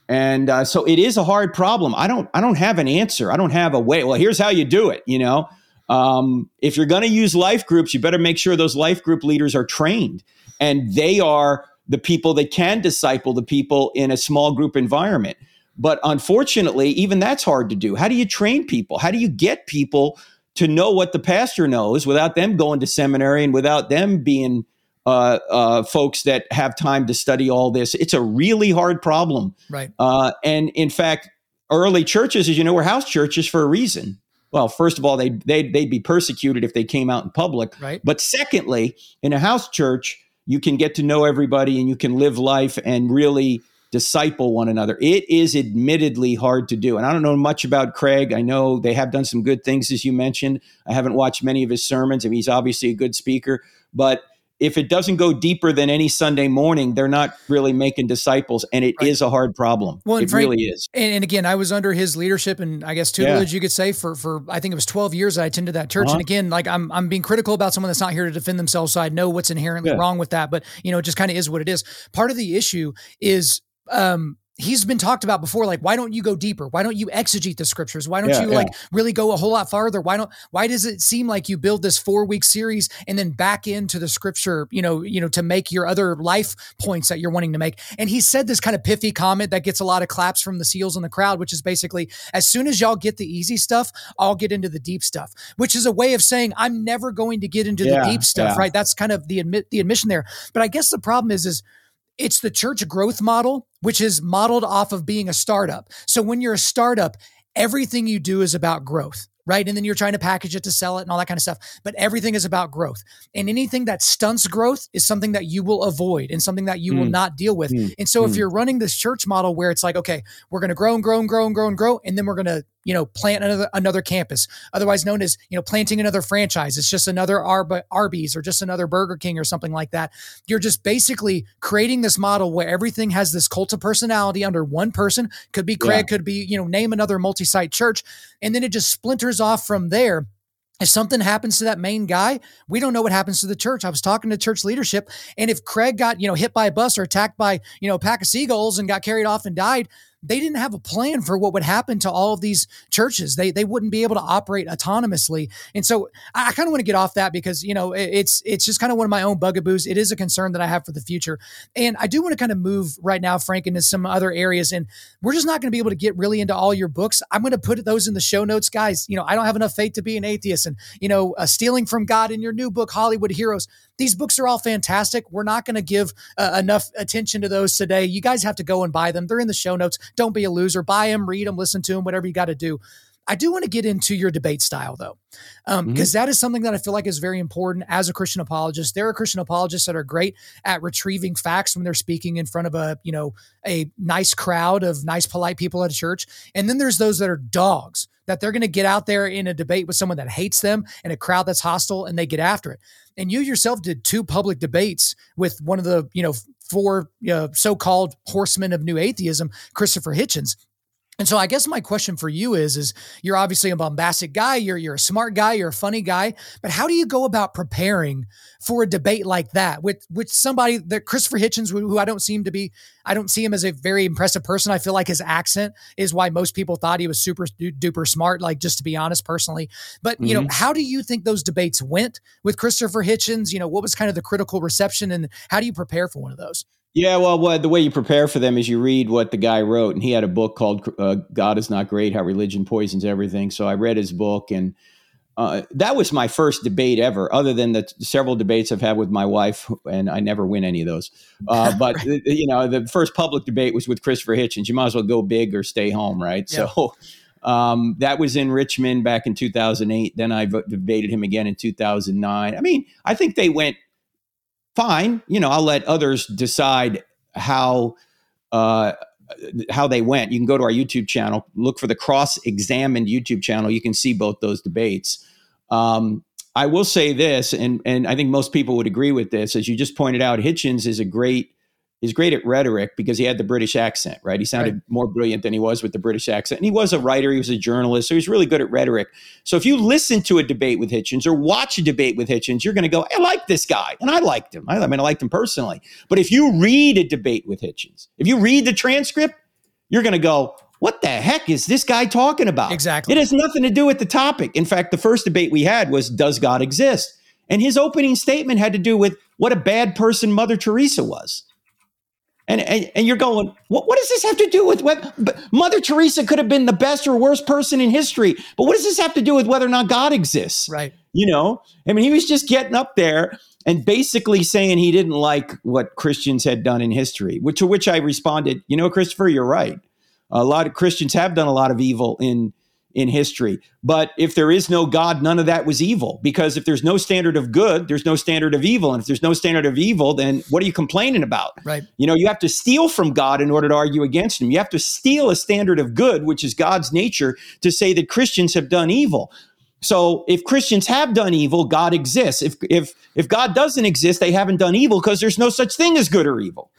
And uh, so it is a hard problem. I don't I don't have an answer. I don't have a way. Well, here's how you do it, you know. Um, if you're going to use life groups, you better make sure those life group leaders are trained and they are the people that can disciple the people in a small group environment. But unfortunately, even that's hard to do. How do you train people? How do you get people to know what the pastor knows without them going to seminary and without them being uh, uh, folks that have time to study all this. It's a really hard problem. Right. Uh, and in fact, early churches, as you know, were house churches for a reason. Well, first of all, they they'd, they'd be persecuted if they came out in public. Right. But secondly, in a house church, you can get to know everybody and you can live life and really disciple one another. It is admittedly hard to do. And I don't know much about Craig. I know they have done some good things, as you mentioned. I haven't watched many of his sermons. I mean, he's obviously a good speaker. But if it doesn't go deeper than any Sunday morning, they're not really making disciples. And it right. is a hard problem. Well, it Frank, really is. And, and again, I was under his leadership and I guess tutelage, yeah. you could say, for, for I think it was twelve years I attended that church. Uh-huh. And again, like I'm I'm being critical about someone that's not here to defend themselves. So I know what's inherently yeah. wrong with that. But, you know, it just kind of is what it is. Part of the issue is um, he's been talked about before. Like, why don't you go deeper? Why don't you exegete the scriptures? Why don't yeah, you yeah. like really go a whole lot farther? Why don't, why does it seem like you build this four week series and then back into the scripture, you know, you know, to make your other life points that you're wanting to make? And he said this kind of pithy comment that gets a lot of claps from the SEALs in the crowd, which is basically, as soon as y'all get the easy stuff, I'll get into the deep stuff, which is a way of saying, I'm never going to get into yeah, the deep stuff. Yeah. Right. That's kind of the admit, the admission there. But I guess the problem is, is, it's the church growth model, which is modeled off of being a startup. So when you're a startup, everything you do is about growth, right? And then you're trying to package it to sell it and all that kind of stuff. But everything is about growth. And anything that stunts growth is something that you will avoid and something that you mm. will not deal with. Mm. And so mm. if you're running this church model where it's like, okay, we're going to grow and grow and grow and grow and grow, and then we're going to, you know, plant another another campus, otherwise known as, you know, planting another franchise. It's just another Arb- Arby's or just another Burger King or something like that. You're just basically creating this model where everything has this cult of personality under one person. Could be Craig, yeah. could be, you know, name another multi-site church. And then it just splinters off from there. If something happens to that main guy, we don't know what happens to the church. I was talking to church leadership, and if Craig got, you know, hit by a bus or attacked by, you know, a pack of seagulls and got carried off and died, they didn't have a plan for what would happen to all of these churches. They they wouldn't be able to operate autonomously. And so I, I kind of want to get off that because, you know, it, it's it's just kind of one of my own bugaboos. It is a concern that I have for the future. And I do want to kind of move right now, Frank, into some other areas. And we're just not going to be able to get really into all your books. I'm going to put those in the show notes, guys. You know, I Don't Have Enough Faith to Be an Atheist and, you know, uh, Stealing from God in your new book, Hollywood Heroes. These books are all fantastic. We're not going to give uh, enough attention to those today. You guys have to go and buy them. They're in the show notes. Don't be a loser. Buy them, read them, listen to them, whatever you got to do. I do want to get into your debate style, though, because um, mm-hmm. that is something that I feel like is very important as a Christian apologist. There are Christian apologists that are great at retrieving facts when they're speaking in front of a, you know, a nice crowd of nice, polite people at a church. And then there's those that are dogs, that they're going to get out there in a debate with someone that hates them and a crowd that's hostile, and they get after it. And you yourself did two public debates with one of the, you know, four uh, so-called horsemen of new atheism, Christopher Hitchens. And so I guess my question for you is, is you're obviously a bombastic guy, you're you're a smart guy, you're a funny guy, but how do you go about preparing for a debate like that with, with somebody that Christopher Hitchens, who I don't seem to be, I don't see him as a very impressive person. I feel like his accent is why most people thought he was super duper smart, like, just to be honest personally. But, you mm-hmm. know, how do you think those debates went with Christopher Hitchens? You know, what was kind of the critical reception, and how do you prepare for one of those? Yeah, well, well, the way you prepare for them is you read what the guy wrote. And he had a book called uh, God Is Not Great, How Religion Poisons Everything. So I read his book, and uh, that was my first debate ever, other than the t- several debates I've had with my wife, and I never win any of those. Uh, but, right. you know, the first public debate was with Christopher Hitchens. You might as well go big or stay home, right? Yeah. So um, that was in Richmond back in two thousand eight. Then I v- debated him again in two thousand nine. I mean, I think they went fine. You know, I'll let others decide how uh, how they went. You can go to our YouTube channel, look for the Cross Examined YouTube channel. You can see both those debates. Um, I will say this, and and I think most people would agree with this, as you just pointed out. Hitchens is a great is great at rhetoric because he had the British accent, right? He sounded right. more brilliant than he was with the British accent. And he was a writer, he was a journalist, so he's really good at rhetoric. So if you listen to a debate with Hitchens or watch a debate with Hitchens, you're going to go, I like this guy. And I liked him. I, I mean, I liked him personally. But if you read a debate with Hitchens, if you read the transcript, you're going to go, what the heck is this guy talking about? Exactly. It has nothing to do with the topic. In fact, the first debate we had was, does God exist? And his opening statement had to do with what a bad person Mother Teresa was. And, and and you're going, what, what does this have to do with what? Mother Teresa could have been the best or worst person in history, but what does this have to do with whether or not God exists? Right. You know, I mean, he was just getting up there and basically saying he didn't like what Christians had done in history, which, to which I responded, you know, Christopher, you're right. A lot of Christians have done a lot of evil in in history. But if there is no God, none of that was evil, because if there's no standard of good, there's no standard of evil. And if there's no standard of evil, then what are you complaining about? Right. You know, you have to steal from God in order to argue against him. You have to steal a standard of good, which is God's nature, to say that Christians have done evil. So if Christians have done evil, God exists. If if if God doesn't exist, they haven't done evil, because there's no such thing as good or evil.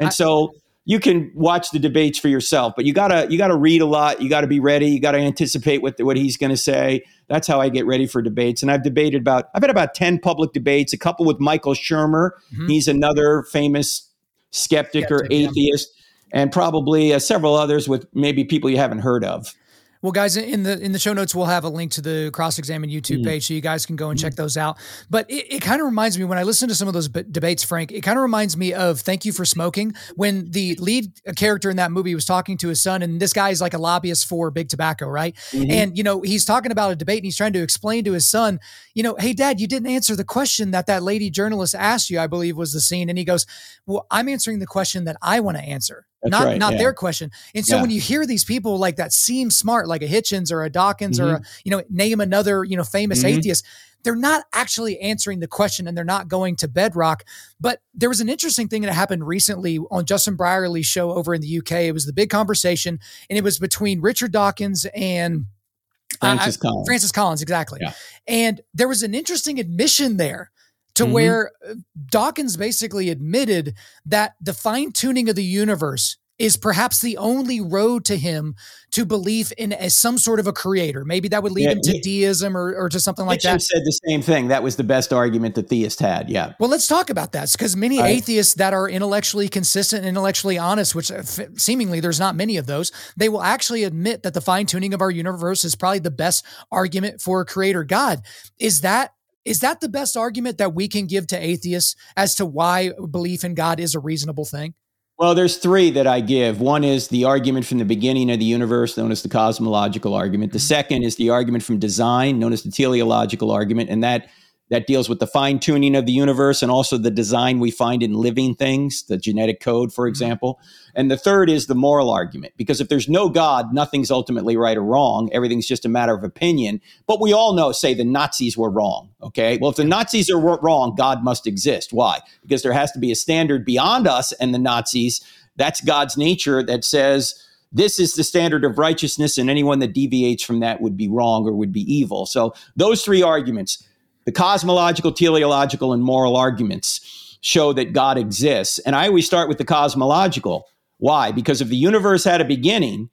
And I, so you can watch the debates for yourself, but you gotta you gotta read a lot. You gotta be ready. You gotta anticipate what the, what he's gonna say. That's how I get ready for debates. And I've debated about I've had about ten public debates, a couple with Michael Shermer. Mm-hmm. He's another famous skeptic, skeptic or atheist, yeah. and probably uh, several others with maybe people you haven't heard of. Well, guys, in the in the show notes, we'll have a link to the Cross Examined YouTube page, so you guys can go and check those out. But it, it kind of reminds me, when I listen to some of those b- debates, Frank, it kind of reminds me of Thank You for Smoking, when the lead character in that movie was talking to his son, and this guy is like a lobbyist for big tobacco, right? Mm-hmm. And, you know, he's talking about a debate, and he's trying to explain to his son, you know, hey, Dad, you didn't answer the question that that lady journalist asked you, I believe was the scene. And he goes, well, I'm answering the question that I want to answer. That's not right, not yeah. their question. And so yeah. when you hear these people like that seem smart, like a Hitchens or a Dawkins mm-hmm. or a, you know, name another, you know, famous mm-hmm. atheist, they're not actually answering the question, and they're not going to bedrock. But there was an interesting thing that happened recently on Justin Brierly's show over in the U K. It was the big conversation, and it was between Richard Dawkins and Francis uh, Collins. Francis Collins, exactly. Yeah. And there was an interesting admission there, to mm-hmm. where Dawkins basically admitted that the fine-tuning of the universe is perhaps the only road to him to belief in as some sort of a creator. Maybe that would lead yeah, him to yeah. deism or, or to something like Hitchens that. Said the same thing. That was the best argument the theist had. Yeah. Well, let's talk about that, because many I, atheists that are intellectually consistent, intellectually honest, which f- seemingly there's not many of those, they will actually admit that the fine tuning of our universe is probably the best argument for a creator God. Is that, Is that the best argument that we can give to atheists as to why belief in God is a reasonable thing? Well, there's three that I give. One is the argument from the beginning of the universe, known as the cosmological argument. The second is the argument from design, known as the teleological argument. And that that deals with the fine-tuning of the universe and also the design we find in living things, the genetic code, for example. And the third is the moral argument, because if there's no God, nothing's ultimately right or wrong. Everything's just a matter of opinion. But we all know, say, the Nazis were wrong, okay? Well, if the Nazis are wrong, God must exist. Why? Because there has to be a standard beyond us and the Nazis. That's God's nature that says, this is the standard of righteousness, and anyone that deviates from that would be wrong or would be evil. So those three arguments, the cosmological, teleological, and moral arguments, show that God exists. And I always start with the cosmological. Why? Because if the universe had a beginning,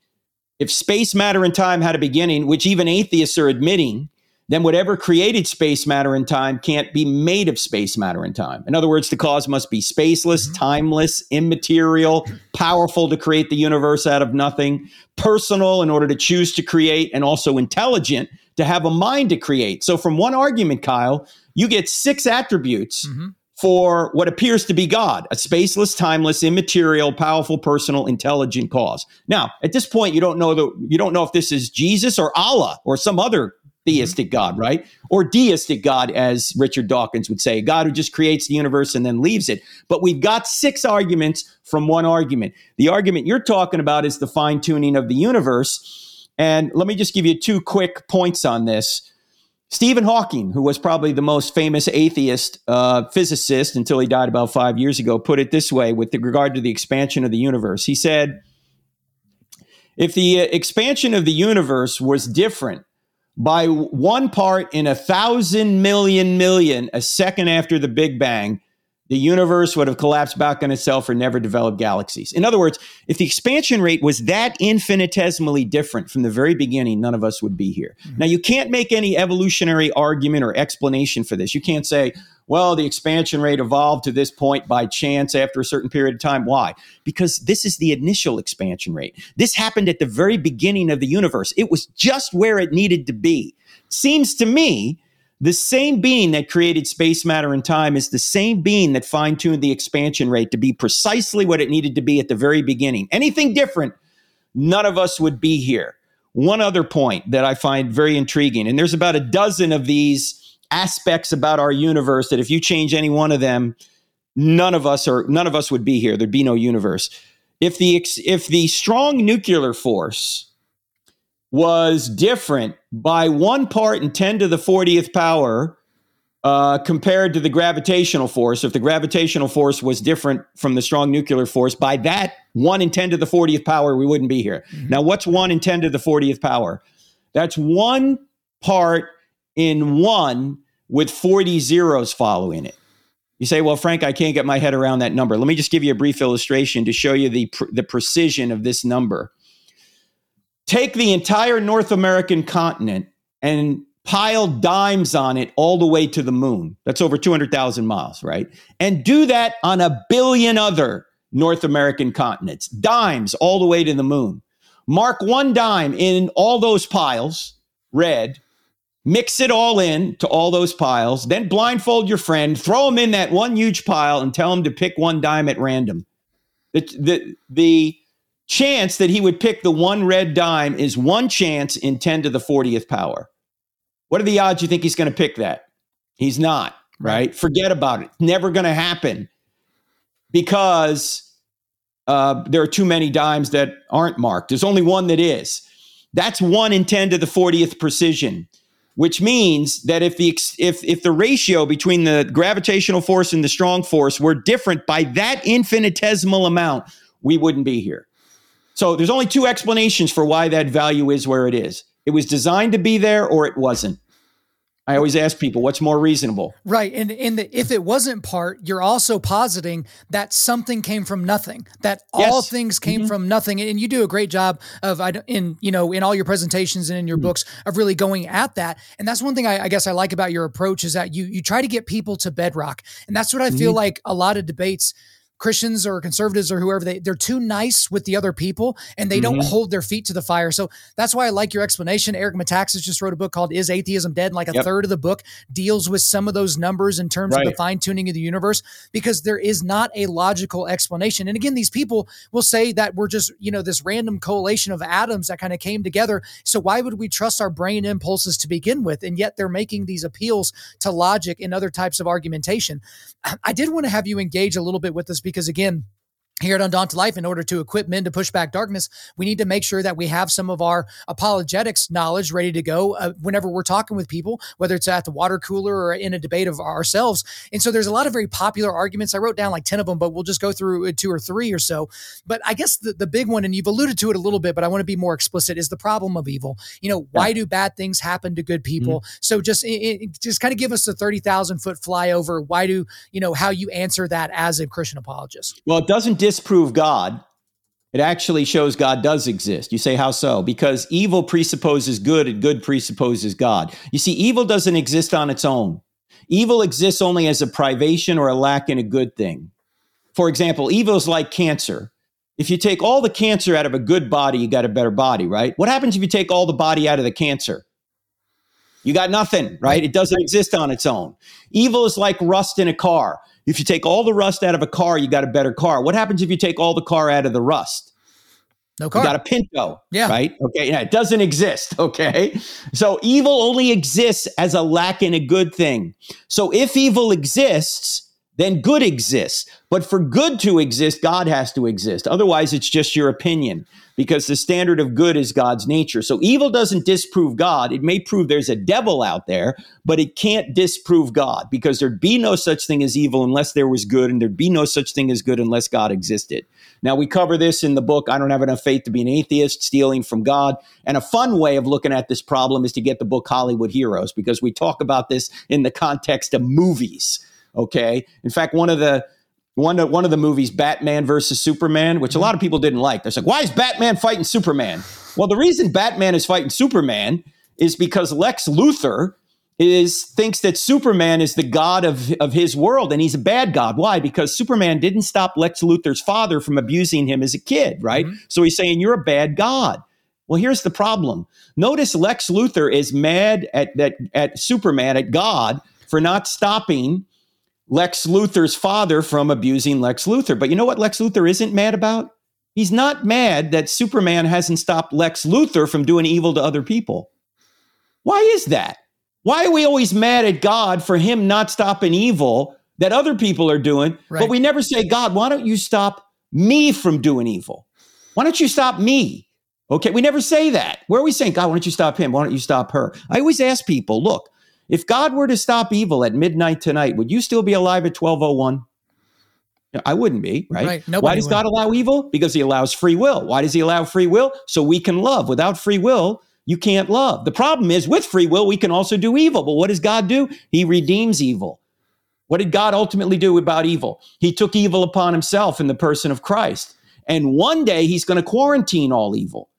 if space, matter, and time had a beginning, which even atheists are admitting, then whatever created space, matter, and time can't be made of space, matter, and time. In other words, the cause must be spaceless, timeless, immaterial, powerful to create the universe out of nothing, personal in order to choose to create, and also intelligent to have a mind to create. So from one argument, Kyle, you get six attributes mm-hmm. for what appears to be God, a spaceless, timeless, immaterial, powerful, personal, intelligent cause. Now, at this point, you don't know the, you don't know if this is Jesus or Allah or some other theistic mm-hmm. God, right? Or deistic God, as Richard Dawkins would say, a God who just creates the universe and then leaves it. But we've got six arguments from one argument. The argument you're talking about is the fine-tuning of the universe. And let me just give you two quick points on this. Stephen Hawking, who was probably the most famous atheist uh, physicist until he died about five years ago, put it this way with regard to the expansion of the universe. He said, if the expansion of the universe was different by one part in a thousand million million a second after the Big Bang, the universe would have collapsed back on itself or never developed galaxies. In other words, if the expansion rate was that infinitesimally different from the very beginning, none of us would be here. Mm-hmm. Now, you can't make any evolutionary argument or explanation for this. You can't say, well, the expansion rate evolved to this point by chance after a certain period of time. Why? Because this is the initial expansion rate. This happened at the very beginning of the universe. It was just where it needed to be. Seems to me, the same being that created space, matter, and time is the same being that fine-tuned the expansion rate to be precisely what it needed to be at the very beginning. Anything different, none of us would be here. One other point that I find very intriguing, and there's about a dozen of these aspects about our universe that if you change any one of them, none of us are none of us would be here. There'd be no universe. If the if the strong nuclear force was different by one part in ten to the fortieth power uh, compared to the gravitational force, if the gravitational force was different from the strong nuclear force by that one in ten to the fortieth power, we wouldn't be here. Mm-hmm. Now, what's one in ten to the fortieth power? That's one part in one with forty zeros following it. You say, well, Frank, I can't get my head around that number. Let me just give you a brief illustration to show you the pr- the precision of this number. Take the entire North American continent and pile dimes on it all the way to the moon. That's over two hundred thousand miles, right? And do that on a billion other North American continents. Dimes all the way to the moon. Mark one dime in all those piles, red. Mix it all in to all those piles, then blindfold your friend, throw him in that one huge pile and tell him to pick one dime at random. The, the, the chance that he would pick the one red dime is one chance in ten to the fortieth power. What are the odds you think he's going to pick that? He's not, right? Forget about it. It's never going to happen because uh, there are too many dimes that aren't marked. There's only one that is. That's one in ten to the fortieth precision. Which means that if the if if the ratio between the gravitational force and the strong force were different by that infinitesimal amount, we wouldn't be here. So there's only two explanations for why that value is where it is. It was designed to be there or it wasn't. I always ask people, what's more reasonable? Right. And in the if it wasn't part, you're also positing that something came from nothing, that yes. all things came mm-hmm. from nothing. And you do a great job of, in you know, in all your presentations and in your mm-hmm. books of really going at that. And that's one thing I, I guess I like about your approach is that you you try to get people to bedrock. And that's what I feel mm-hmm. like a lot of debates, Christians or conservatives or whoever, they, they're too nice with the other people and they mm-hmm. don't hold their feet to the fire. So that's why I like your explanation. Eric Metaxas just wrote a book called Is Atheism Dead? And like a yep. third of the book deals with some of those numbers in terms right. of the fine tuning of the universe, because there is not a logical explanation. And again, these people will say that we're just, you know, this random coalition of atoms that kind of came together. So why would we trust our brain impulses to begin with? And yet they're making these appeals to logic and other types of argumentation. I did want to have you engage a little bit with this, because again, here at Undaunted Life, in order to equip men to push back darkness, we need to make sure that we have some of our apologetics knowledge ready to go uh, whenever we're talking with people, whether it's at the water cooler or in a debate of ourselves. And so there's a lot of very popular arguments. I wrote down like ten of them, but we'll just go through two or three or so. But I guess the, the big one, and you've alluded to it a little bit, but I want to be more explicit, is the problem of evil. You know, why do bad things happen to good people? Mm-hmm. So just it, it, just kind of give us the thirty thousand foot flyover. Why do, you know, how you answer that as a Christian apologist? Well, it doesn't disprove God. It actually shows God does exist. You say, how so? Because evil presupposes good and good presupposes God. You see, evil doesn't exist on its own. Evil exists only as a privation or a lack in a good thing. For example, evil is like cancer. If you take all the cancer out of a good body, you got a better body, right? What happens if you take all the body out of the cancer? You got nothing, right? It doesn't exist on its own. Evil is like rust in a car. If you take all the rust out of a car, you got a better car. What happens if you take all the car out of the rust? No car. You got a Pinto, yeah. right? Okay, yeah, it doesn't exist, okay? So evil only exists as a lack in a good thing. So if evil exists, then good exists. But for good to exist, God has to exist. Otherwise, it's just your opinion, because the standard of good is God's nature. So evil doesn't disprove God. It may prove there's a devil out there, but it can't disprove God, because there'd be no such thing as evil unless there was good, and there'd be no such thing as good unless God existed. Now, we cover this in the book, I Don't Have Enough Faith to Be an Atheist, Stealing from God. And a fun way of looking at this problem is to get the book Hollywood Heroes, because we talk about this in the context of movies. Okay. In fact, one of the one of, one of the movies, Batman versus Superman, which a lot of people didn't like. They're like, why is Batman fighting Superman? Well, the reason Batman is fighting Superman is because Lex Luthor is thinks that Superman is the god of, of his world, and he's a bad god. Why? Because Superman didn't stop Lex Luthor's father from abusing him as a kid, right? Mm-hmm. So he's saying, you're a bad god. Well, here's the problem. Notice Lex Luthor is mad at that at Superman, at God, for not stopping Lex Luthor's father from abusing Lex Luthor. But you know what Lex Luthor isn't mad about? He's not mad that Superman hasn't stopped Lex Luthor from doing evil to other people. Why is that? Why are we always mad at God for him not stopping evil that other people are doing? Right. But we never say, God, why don't you stop me from doing evil? Why don't you stop me? Okay, we never say that. We're always saying, God, why don't you stop him? Why don't you stop her? I always ask people, look, if God were to stop evil at midnight tonight, would you still be alive at twelve oh one? I wouldn't be, right? right. Why does would. God allow evil? Because he allows free will. Why does he allow free will? So we can love. Without free will, you can't love. The problem is with free will, we can also do evil. But what does God do? He redeems evil. What did God ultimately do about evil? He took evil upon himself in the person of Christ. And one day he's going to quarantine all evil.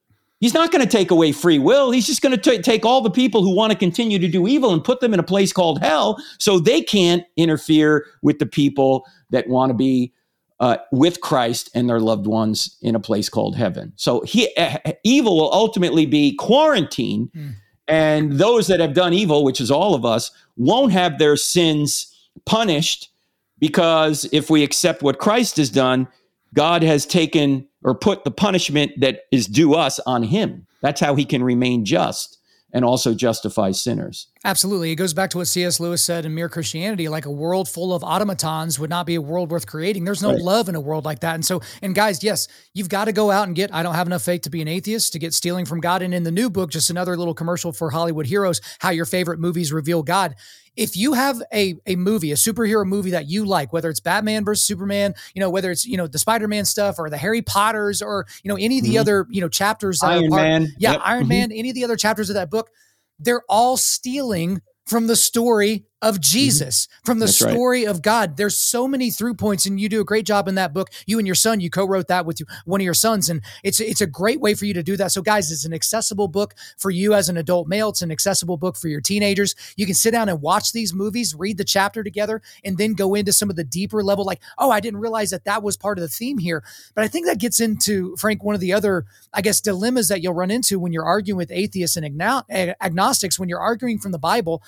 He's not going to take away free will. He's just going to take all the people who want to continue to do evil and put them in a place called hell so they can't interfere with the people that want to be uh, with Christ and their loved ones in a place called heaven. So he, uh, evil will ultimately be quarantined, mm. and those that have done evil, which is all of us, won't have their sins punished, because if we accept what Christ has done, God has taken or put the punishment that is due us on him. That's how he can remain just and also justify sinners. Absolutely. It goes back to what C S. Lewis said in Mere Christianity, like a world full of automatons would not be a world worth creating. There's no right. love in a world like that. And so, and guys, yes, you've got to go out and get, I don't have enough faith to be an atheist, to get Stealing from God. And in the new book, just another little commercial for Hollywood heroes, how your favorite movies reveal God. If you have a a movie, a superhero movie that you like, whether it's Batman versus Superman, you know, whether it's, you know, the Spider-Man stuff or the Harry Potters or, you know, any of the mm-hmm. other, you know, chapters. Iron are, Man. Yeah, yep. Iron mm-hmm. Man, any of the other chapters of that book, they're all stealing from the story of Jesus, mm-hmm. from the That's story right. of God. There's so many through points, and you do a great job in that book. You and your son, you co-wrote that with one of your sons, and it's it's a great way for you to do that. So guys, it's an accessible book for you as an adult male. It's an accessible book for your teenagers. You can sit down and watch these movies, read the chapter together, and then go into some of the deeper level, like, oh, I didn't realize that that was part of the theme here. But I think that gets into, Frank, one of the other, I guess, dilemmas that you'll run into when you're arguing with atheists and agnostics, when you're arguing from the Bible.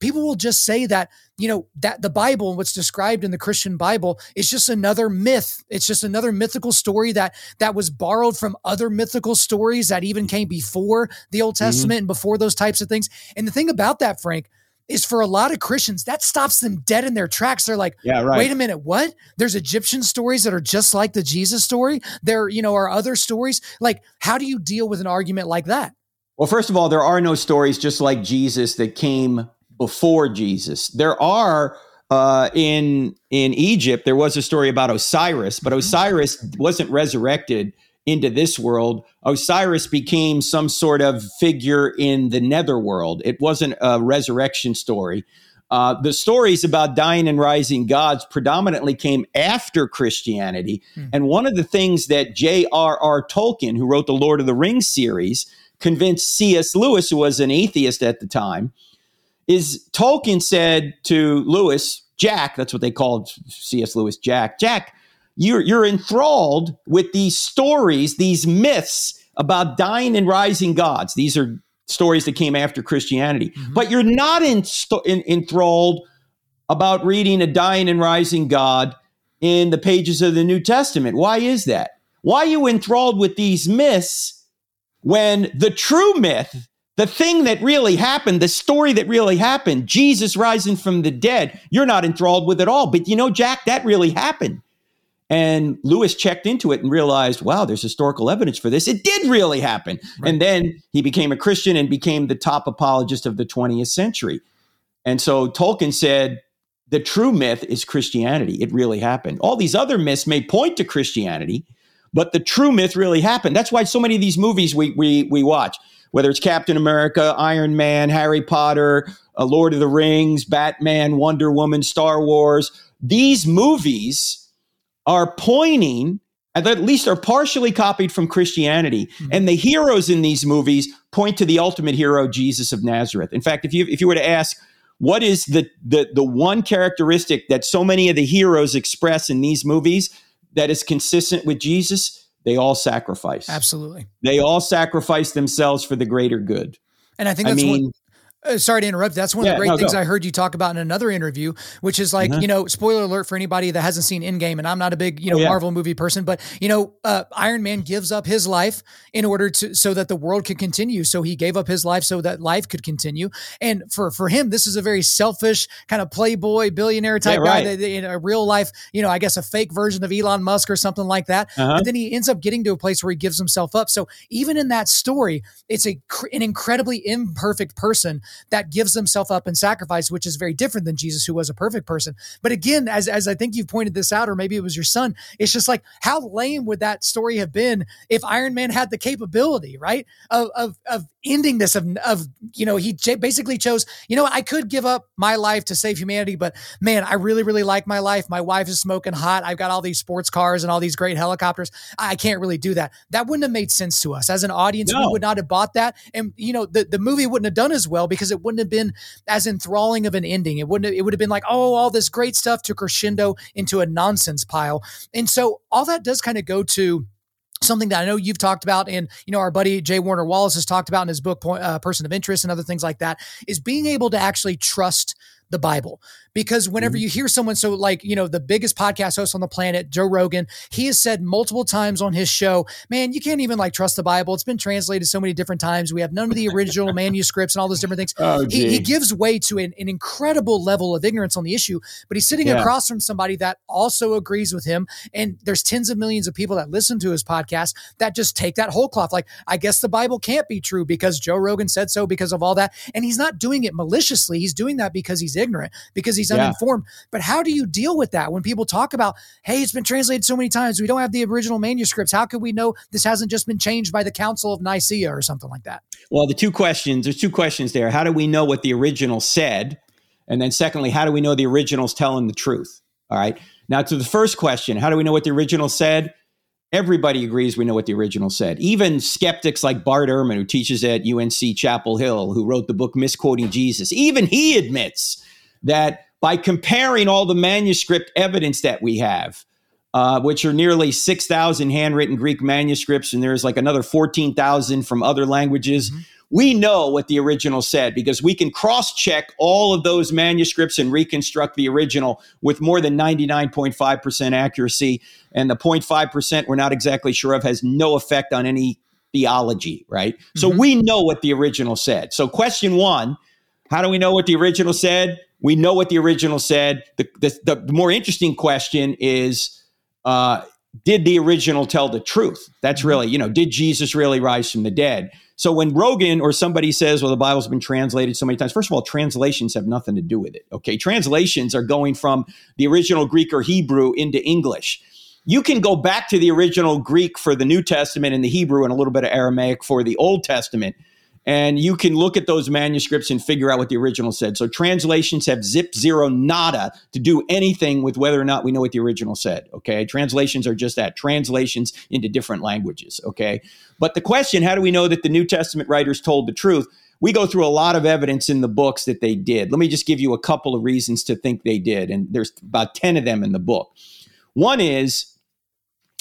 People will just say that, you know, that the Bible, what's described in the Christian Bible, is just another myth. It's just another mythical story that that was borrowed from other mythical stories that even came before the Old Testament mm-hmm. and before those types of things. And the thing about that, Frank, is for a lot of Christians, that stops them dead in their tracks. They're like, yeah, right. wait a minute, what? There's Egyptian stories that are just like the Jesus story. There, you know, are other stories. Like, how do you deal with an argument like that? Well, first of all, there are no stories just like Jesus that came before Jesus. There are uh, in in Egypt, there was a story about Osiris, but Osiris wasn't resurrected into this world. Osiris became some sort of figure in the netherworld. It wasn't a resurrection story. Uh, the stories about dying and rising gods predominantly came after Christianity. Mm. And one of the things that J R R Tolkien, who wrote the Lord of the Rings series, convinced C S. Lewis, who was an atheist at the time, is Tolkien said to Lewis, Jack, that's what they called C S. Lewis, Jack, Jack, you're, you're enthralled with these stories, these myths about dying and rising gods. These are stories that came after Christianity. Mm-hmm. But you're not in, in, enthralled about reading a dying and rising God in the pages of the New Testament. Why is that? Why are you enthralled with these myths when the true myth, the thing that really happened, the story that really happened, Jesus rising from the dead, you're not enthralled with it all. But you know, Jack, that really happened. And Lewis checked into it and realized, wow, there's historical evidence for this. It did really happen. Right. And then he became a Christian and became the top apologist of the twentieth century. And so Tolkien said, the true myth is Christianity. It really happened. All these other myths may point to Christianity, but the true myth really happened. That's why so many of these movies we we we watch, whether it's Captain America, Iron Man, Harry Potter, uh, Lord of the Rings, Batman, Wonder Woman, Star Wars, these movies are pointing, at least are partially copied from Christianity. Mm-hmm. And the heroes in these movies point to the ultimate hero, Jesus of Nazareth. In fact, if you if you were to ask, what is the the, the one characteristic that so many of the heroes express in these movies that is consistent with Jesus? They all sacrifice. Absolutely. They all sacrifice themselves for the greater good. And I think that's I mean, what Uh, sorry to interrupt. That's one yeah, of the great no, things go. I heard you talk about in another interview, which is like, mm-hmm. you know, spoiler alert for anybody that hasn't seen Endgame, and I'm not a big, you know, oh, yeah. Marvel movie person, but you know, uh, Iron Man gives up his life in order to, so that the world could continue. So he gave up his life so that life could continue. And for, for him, this is a very selfish kind of playboy billionaire type yeah, right. guy that, in a real life, you know, I guess a fake version of Elon Musk or something like that. Uh-huh. But then he ends up getting to a place where he gives himself up. So even in that story, it's a, an incredibly imperfect person that gives himself up and sacrifice, which is very different than Jesus, who was a perfect person. But again, as as I think you've pointed this out, or maybe it was your son, it's just like, how lame would that story have been if Iron Man had the capability, right, of of, of ending this, of, of, you know, he j- basically chose, you know, I could give up my life to save humanity, but man, I really, really like my life. My wife is smoking hot. I've got all these sports cars and all these great helicopters. I can't really do that. That wouldn't have made sense to us. As an audience, no. we would not have bought that. And, you know, the, the movie wouldn't have done as well, because it wouldn't have been as enthralling of an ending. It wouldn't have, it would have been like, oh, all this great stuff to crescendo into a nonsense pile. And so all that does kind of go to something that I know you've talked about, and, you know, our buddy Jay Warner Wallace has talked about in his book, uh, Person of Interest, and other things like that, is being able to actually trust the Bible. Because whenever mm-hmm. you hear someone, so like, you know, the biggest podcast host on the planet, Joe Rogan, he has said multiple times on his show, man, you can't even like trust the Bible. It's been translated so many different times. We have none of the original manuscripts and all those different things. Oh, he, he gives way to an, an incredible level of ignorance on the issue, but he's sitting yeah. across from somebody that also agrees with him. And there's tens of millions of people that listen to his podcast that just take that whole cloth. Like, I guess the Bible can't be true because Joe Rogan said so, because of all that. And he's not doing it maliciously. He's doing that because he's ignorant, because he's yeah. uninformed. But how do you deal with that when people talk about, hey, it's been translated so many times, we don't have the original manuscripts, how can we know this hasn't just been changed by the Council of Nicaea or something like that? Well, the two questions, there's two questions there. How do we know what the original said? And then secondly, how do we know the original's telling the truth? All right. Now to the first question, how do we know what the original said? Everybody agrees we know what the original said. Even skeptics like Bart Ehrman, who teaches at U N C Chapel Hill, who wrote the book Misquoting Jesus, even he admits that by comparing all the manuscript evidence that we have, uh, which are nearly six thousand handwritten Greek manuscripts, and there's like another fourteen thousand from other languages, mm-hmm. we know what the original said, because we can cross-check all of those manuscripts and reconstruct the original with more than ninety-nine point five percent accuracy. And the zero point five percent we're not exactly sure of has no effect on any theology, right? Mm-hmm. So we know what the original said. So question one, how do we know what the original said? We know what the original said. The, the, the more interesting question is, uh, did the original tell the truth? That's really, you know, did Jesus really rise from the dead? So when Rogan or somebody says, well, the Bible's been translated so many times, first of all, translations have nothing to do with it, okay? Translations are going from the original Greek or Hebrew into English. You can go back to the original Greek for the New Testament and the Hebrew and a little bit of Aramaic for the Old Testament, and you can look at those manuscripts and figure out what the original said. So translations have zip, zero, nada to do anything with whether or not we know what the original said, okay? Translations are just that, translations into different languages, okay? But the question, how do we know that the New Testament writers told the truth? We go through a lot of evidence in the books that they did. Let me just give you a couple of reasons to think they did, and there's about ten of them in the book. One is,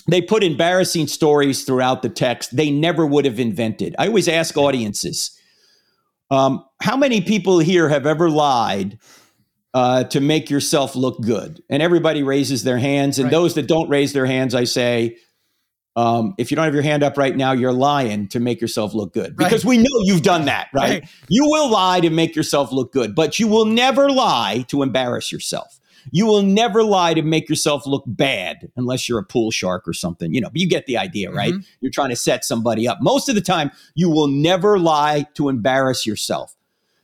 they put embarrassing stories throughout the text they never would have invented. I always ask audiences, um, how many people here have ever lied uh, to make yourself look good? And everybody raises their hands. And right. those that don't raise their hands, I say, um, if you don't have your hand up right now, you're lying to make yourself look good. Because right. we know you've done that, right? right? You will lie to make yourself look good, but you will never lie to embarrass yourself. You will never lie to make yourself look bad, unless you're a pool shark or something, you know, but you get the idea, right? Mm-hmm. You're trying to set somebody up. Most of the time, you will never lie to embarrass yourself.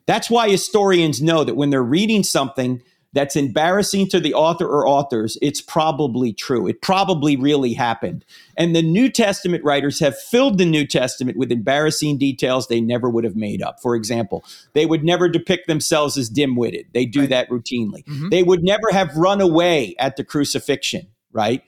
That's why historians know that when they're reading something that's embarrassing to the author or authors, it's probably true. It probably really happened. And the New Testament writers have filled the New Testament with embarrassing details they never would have made up. For example, they would never depict themselves as dim-witted. They do right. that routinely. Mm-hmm. They would never have run away at the crucifixion, right?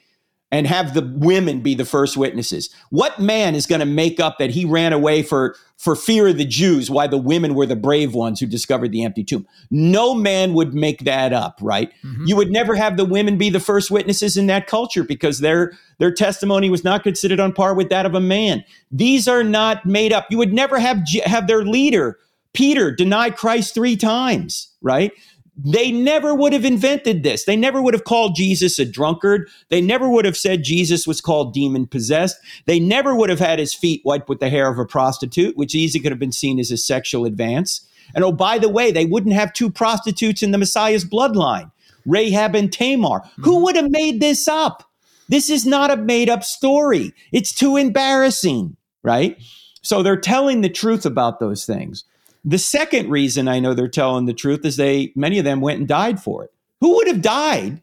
And have the women be the first witnesses. What man is going to make up that he ran away for, for fear of the Jews, why the women were the brave ones who discovered the empty tomb? No man would make that up, right? Mm-hmm. You would never have the women be the first witnesses in that culture, because their, their testimony was not considered on par with that of a man. These are not made up. You would never have have their leader Peter denied Christ three times, right? They never would have invented this. They never would have called Jesus a drunkard. They never would have said Jesus was called demon-possessed. They never would have had his feet wiped with the hair of a prostitute, which easily could have been seen as a sexual advance. And oh, by the way, they wouldn't have two prostitutes in the Messiah's bloodline, Rahab and Tamar. Mm-hmm. Who would have made this up? This is not a made-up story. It's too embarrassing, right? So they're telling the truth about those things. The second reason I know they're telling the truth is they, many of them went and died for it. Who would have died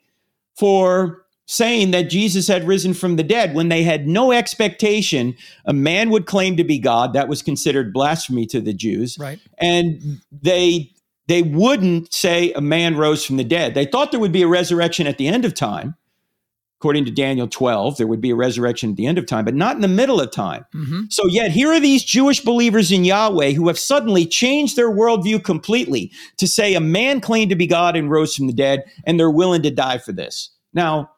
for saying that Jesus had risen from the dead when they had no expectation a man would claim to be God? That was considered blasphemy to the Jews. Right. And they, they wouldn't say a man rose from the dead. They thought there would be a resurrection at the end of time. According to Daniel twelve, there would be a resurrection at the end of time, but not in the middle of time. Mm-hmm. So yet here are these Jewish believers in Yahweh who have suddenly changed their worldview completely to say a man claimed to be God and rose from the dead, and they're willing to die for this. Now,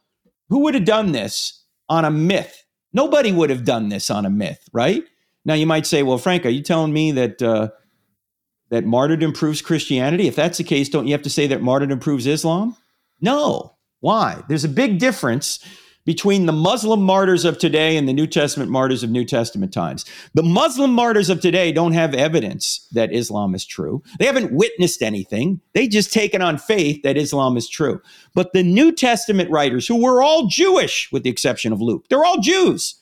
who would have done this on a myth? Nobody would have done this on a myth, right? Now you might say, well, Frank, are you telling me that uh, that martyrdom proves Christianity? If that's the case, don't you have to say that martyrdom proves Islam? No. Why? There's a big difference between the Muslim martyrs of today and the New Testament martyrs of New Testament times. The Muslim martyrs of today don't have evidence that Islam is true. They haven't witnessed anything. They just taken on faith that Islam is true. But the New Testament writers, who were all Jewish with the exception of Luke, they're all Jews.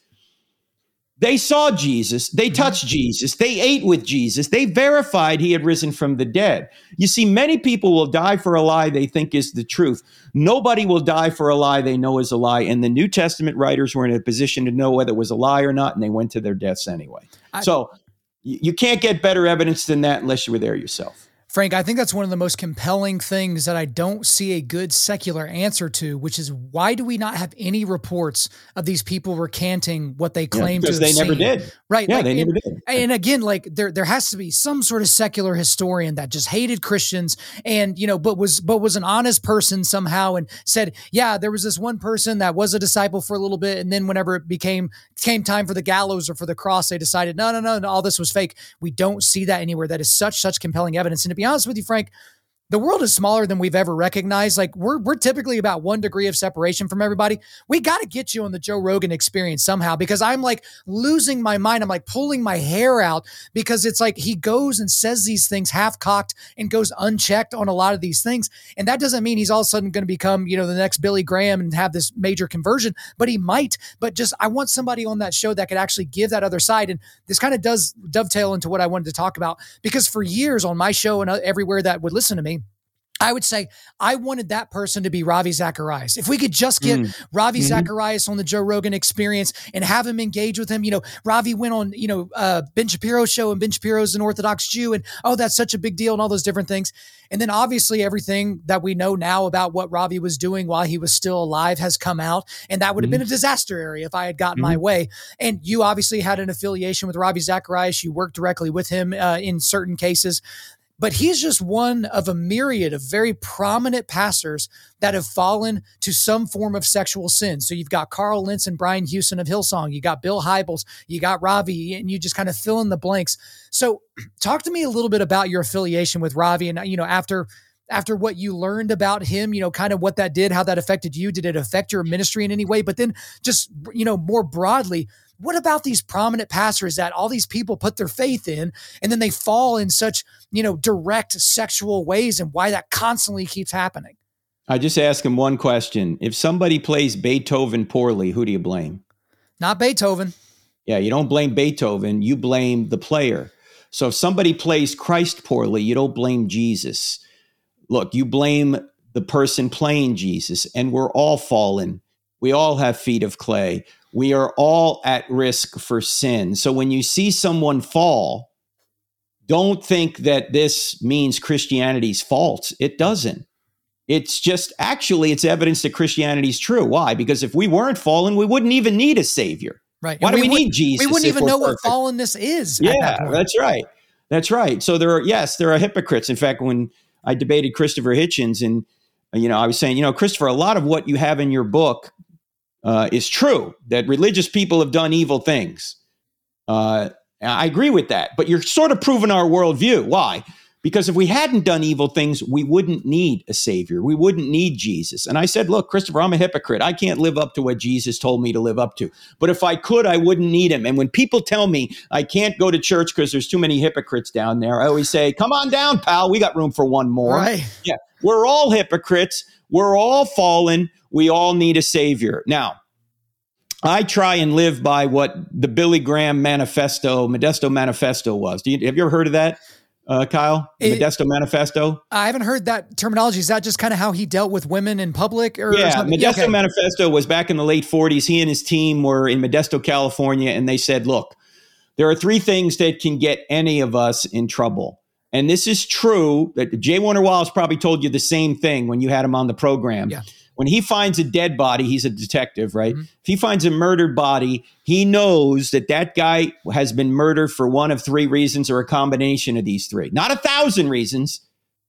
They saw Jesus. They touched Jesus. They ate with Jesus. They verified he had risen from the dead. You see, many people will die for a lie they think is the truth. Nobody will die for a lie they know is a lie. And the New Testament writers were in a position to know whether it was a lie or not, and they went to their deaths anyway. I, so you can't get better evidence than that unless you were there yourself. Frank, I think that's one of the most compelling things that I don't see a good secular answer to, which is why do we not have any reports of these people recanting what they claim yeah, to have they seen? Never did. Right. Yeah, like, they and, never did. And again, like there there has to be some sort of secular historian that just hated Christians and, you know, but was but was an honest person somehow and said, yeah, there was this one person that was a disciple for a little bit, and then whenever it became came time for the gallows or for the cross, they decided, no, no, no, no all this was fake. We don't see that anywhere. That is such, such compelling evidence. And to be Be honest with you, Frank, the world is smaller than we've ever recognized. Like we're we're typically about one degree of separation from everybody. We got to get you on the Joe Rogan Experience somehow, because I'm like losing my mind. I'm like pulling my hair out, because it's like he goes and says these things half cocked and goes unchecked on a lot of these things. And that doesn't mean he's all of a sudden going to become, you know, the next Billy Graham and have this major conversion, but he might. But just I want somebody on that show that could actually give that other side. And this kind of does dovetail into what I wanted to talk about, because for years on my show and everywhere that would listen to me, I would say I wanted that person to be Ravi Zacharias. If we could just get mm. Ravi mm-hmm. Zacharias on the Joe Rogan Experience and have him engage with him. You know, Ravi went on, you know, uh, Ben Shapiro's show, and Ben Shapiro's an Orthodox Jew, and oh, that's such a big deal and all those different things. And then obviously everything that we know now about what Ravi was doing while he was still alive has come out. And that would have mm-hmm. been a disaster area if I had gotten mm-hmm. my way. And you obviously had an affiliation with Ravi Zacharias. You worked directly with him uh, in certain cases. But he's just one of a myriad of very prominent pastors that have fallen to some form of sexual sin. So you've got Carl Lentz and Brian Houston of Hillsong. You got Bill Hybels. You got Ravi, and you just kind of fill in the blanks. So talk to me a little bit about your affiliation with Ravi, and you know after after what you learned about him, you know kind of what that did, how that affected you. Did it affect your ministry in any way? But then just you know more broadly, what about these prominent pastors that all these people put their faith in, and then they fall in such, you know, direct sexual ways, and why that constantly keeps happening? I just ask him one question. If somebody plays Beethoven poorly, who do you blame? Not Beethoven. Yeah, you don't blame Beethoven. You blame the player. So if somebody plays Christ poorly, you don't blame Jesus. Look, you blame the person playing Jesus, and we're all fallen. We all have feet of clay. We are all at risk for sin. So when you see someone fall, don't think that this means Christianity's fault. It doesn't. It's just actually it's evidence that Christianity's true. Why? Because if we weren't fallen, we wouldn't even need a savior. Right. Why do we need Jesus? We wouldn't even know what fallenness is. Yeah, that's right. That's right. So there are, yes, there are hypocrites. In fact, when I debated Christopher Hitchens and, you know, I was saying, you know, Christopher, a lot of what you have in your book Uh, is true, that religious people have done evil things. Uh, I agree with that, but you're sort of proving our worldview. Why? Because if we hadn't done evil things, we wouldn't need a savior. We wouldn't need Jesus. And I said, look, Christopher, I'm a hypocrite. I can't live up to what Jesus told me to live up to. But if I could, I wouldn't need him. And when people tell me I can't go to church because there's too many hypocrites down there, I always say, come on down, pal. We got room for one more. Right. Yeah. We're all hypocrites. We're all fallen. We all need a savior. Now, I try and live by what the Billy Graham Manifesto, Modesto Manifesto was. Do you, have you ever heard of that? Uh, Kyle, it, Modesto Manifesto? I haven't heard that terminology. Is that just kind of how he dealt with women in public? Or yeah, something? Modesto okay. Manifesto was back in the late forties. He and his team were in Modesto, California, and they said, look, there are three things that can get any of us in trouble. And this is true. That Jay Warner Wallace probably told you the same thing when you had him on the program. Yeah. When he finds a dead body, he's a detective, right? Mm-hmm. If he finds a murdered body, he knows that that guy has been murdered for one of three reasons or a combination of these three. Not a thousand reasons,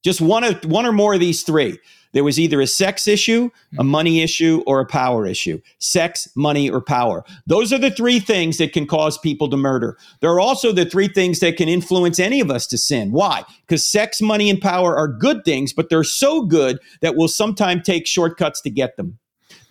just one of one or more of these three. There was either a sex issue, mm-hmm. a money issue, or a power issue. Sex, money, or power. Those are the three things that can cause people to murder. There are also the three things that can influence any of us to sin. Why? Because sex, money, and power are good things, but they're so good that we'll sometimes take shortcuts to get them.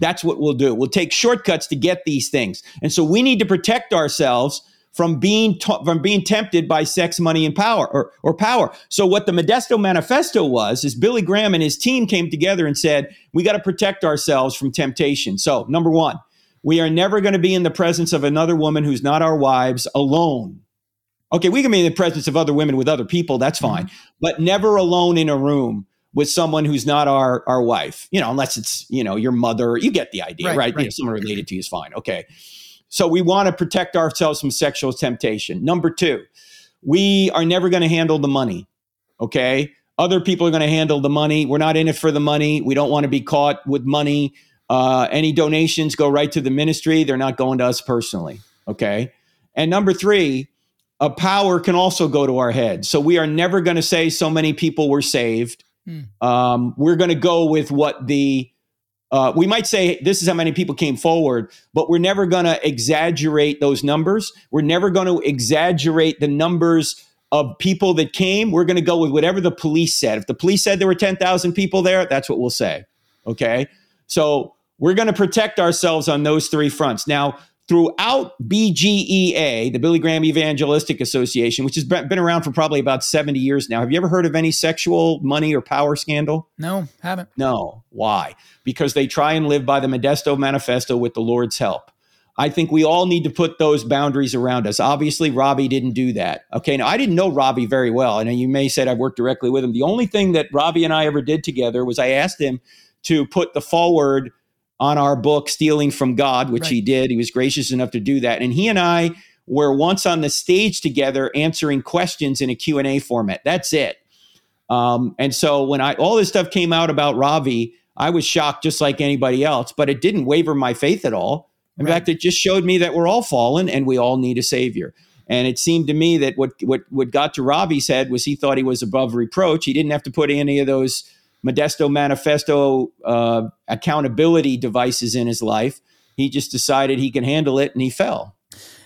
That's what we'll do. We'll take shortcuts to get these things. And so we need to protect ourselves from being t- from being tempted by sex, money, and power, or, or power. So what the Modesto Manifesto was is Billy Graham and his team came together and said, we got to protect ourselves from temptation. So number one, we are never going to be in the presence of another woman who's not our wives alone. Okay, we can be in the presence of other women with other people. That's fine. Mm-hmm. But never alone in a room with someone who's not our, our wife, you know, unless it's, you know, your mother. You get the idea, right? right? right. You know, someone related to you is fine. Okay. So we want to protect ourselves from sexual temptation. Number two, we are never going to handle the money, okay? Other people are going to handle the money. We're not in it for the money. We don't want to be caught with money. Uh, any donations go right to the ministry. They're not going to us personally, okay? And number three, a power can also go to our head. So we are never going to say so many people were saved. Mm. Um, we're going to go with what the Uh, we might say this is how many people came forward, but we're never going to exaggerate those numbers. We're never going to exaggerate the numbers of people that came. We're going to go with whatever the police said. If the police said there were ten thousand people there, that's what we'll say. Okay. So we're going to protect ourselves on those three fronts. Now, throughout B G E A, the Billy Graham Evangelistic Association, which has been around for probably about seventy years now. Have you ever heard of any sexual, money, or power scandal? No, haven't. No. Why? Because they try and live by the Modesto Manifesto with the Lord's help. I think we all need to put those boundaries around us. Obviously, Ravi didn't do that. Okay, now I didn't know Ravi very well. And you may have said I worked directly with him. The only thing that Ravi and I ever did together was I asked him to put the forward on our book, Stealing from God, which right. he did. He was gracious enough to do that. And he and I were once on the stage together answering questions in a Q and A format. That's it. Um, and so when I all this stuff came out about Ravi, I was shocked just like anybody else, but it didn't waver my faith at all. In right. fact, it just showed me that we're all fallen and we all need a savior. And it seemed to me that what, what, what got to Ravi's head was he thought he was above reproach. He didn't have to put any of those Modesto Manifesto uh, accountability devices in his life. He just decided he can handle it and he fell.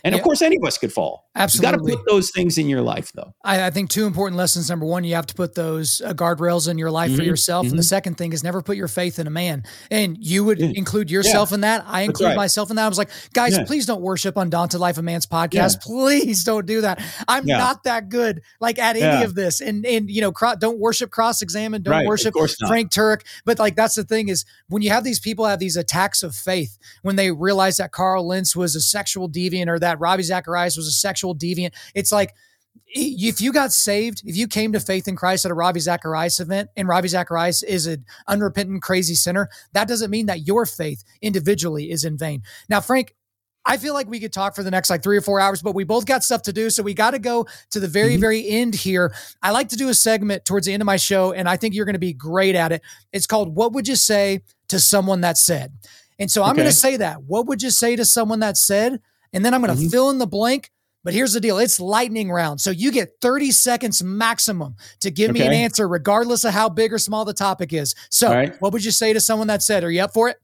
And yeah. of course, any of us could fall. Absolutely. You got to put those things in your life, though. I, I think two important lessons. Number one, you have to put those uh, guardrails in your life mm-hmm. for yourself. Mm-hmm. And the second thing is never put your faith in a man. And you would yeah. include yourself yeah. in that. I That's include right. myself in that. I was like, guys, yeah. please don't worship Undaunted Life of Man's podcast. Yeah. Please don't do that. I'm yeah. not that good like at yeah. any of this. And, and you know, cro- don't worship Cross Examined. Don't right. worship Frank Turek. But like, that's the thing is when you have these people have these attacks of faith, when they realize that Carl Lentz was a sexual deviant or that Ravi Zacharias was a sexual deviant. It's like, if you got saved, if you came to faith in Christ at a Ravi Zacharias event and Ravi Zacharias is an unrepentant, crazy sinner, that doesn't mean that your faith individually is in vain. Now, Frank, I feel like we could talk for the next like three or four hours, but we both got stuff to do. So we got to go to the very, mm-hmm. very end here. I like to do a segment towards the end of my show, and I think you're going to be great at it. It's called, What Would You Say to Someone That Said? And so I'm okay. going to say that. What would you say to someone that said? And then I'm going to mm-hmm. fill in the blank, but here's the deal. It's lightning round. So you get thirty seconds maximum to give okay. me an answer, regardless of how big or small the topic is. So right. what would you say to someone that said, are you up for it?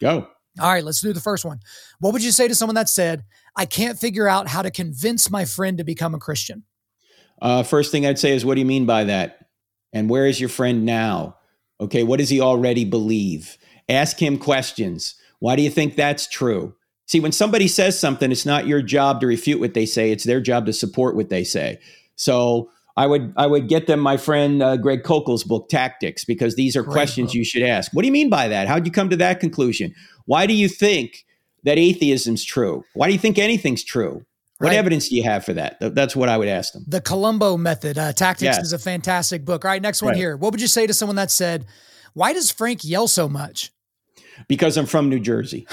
Go. All right, let's do the first one. What would you say to someone that said, I can't figure out how to convince my friend to become a Christian? Uh, first thing I'd say is, what do you mean by that? And where is your friend now? Okay, what does he already believe? Ask him questions. Why do you think that's true? See, when somebody says something, it's not your job to refute what they say. It's their job to support what they say. So I would I would get them my friend uh, Greg Koechl's book, Tactics, because these are Great questions book. You should ask. What do you mean by that? How'd you come to that conclusion? Why do you think that atheism's true? Why do you think anything's true? What right. evidence do you have for that? That's what I would ask them. The Columbo Method, uh, Tactics yeah. is a fantastic book. All right, next one right. here. What would you say to someone that said, why does Frank yell so much? Because I'm from New Jersey.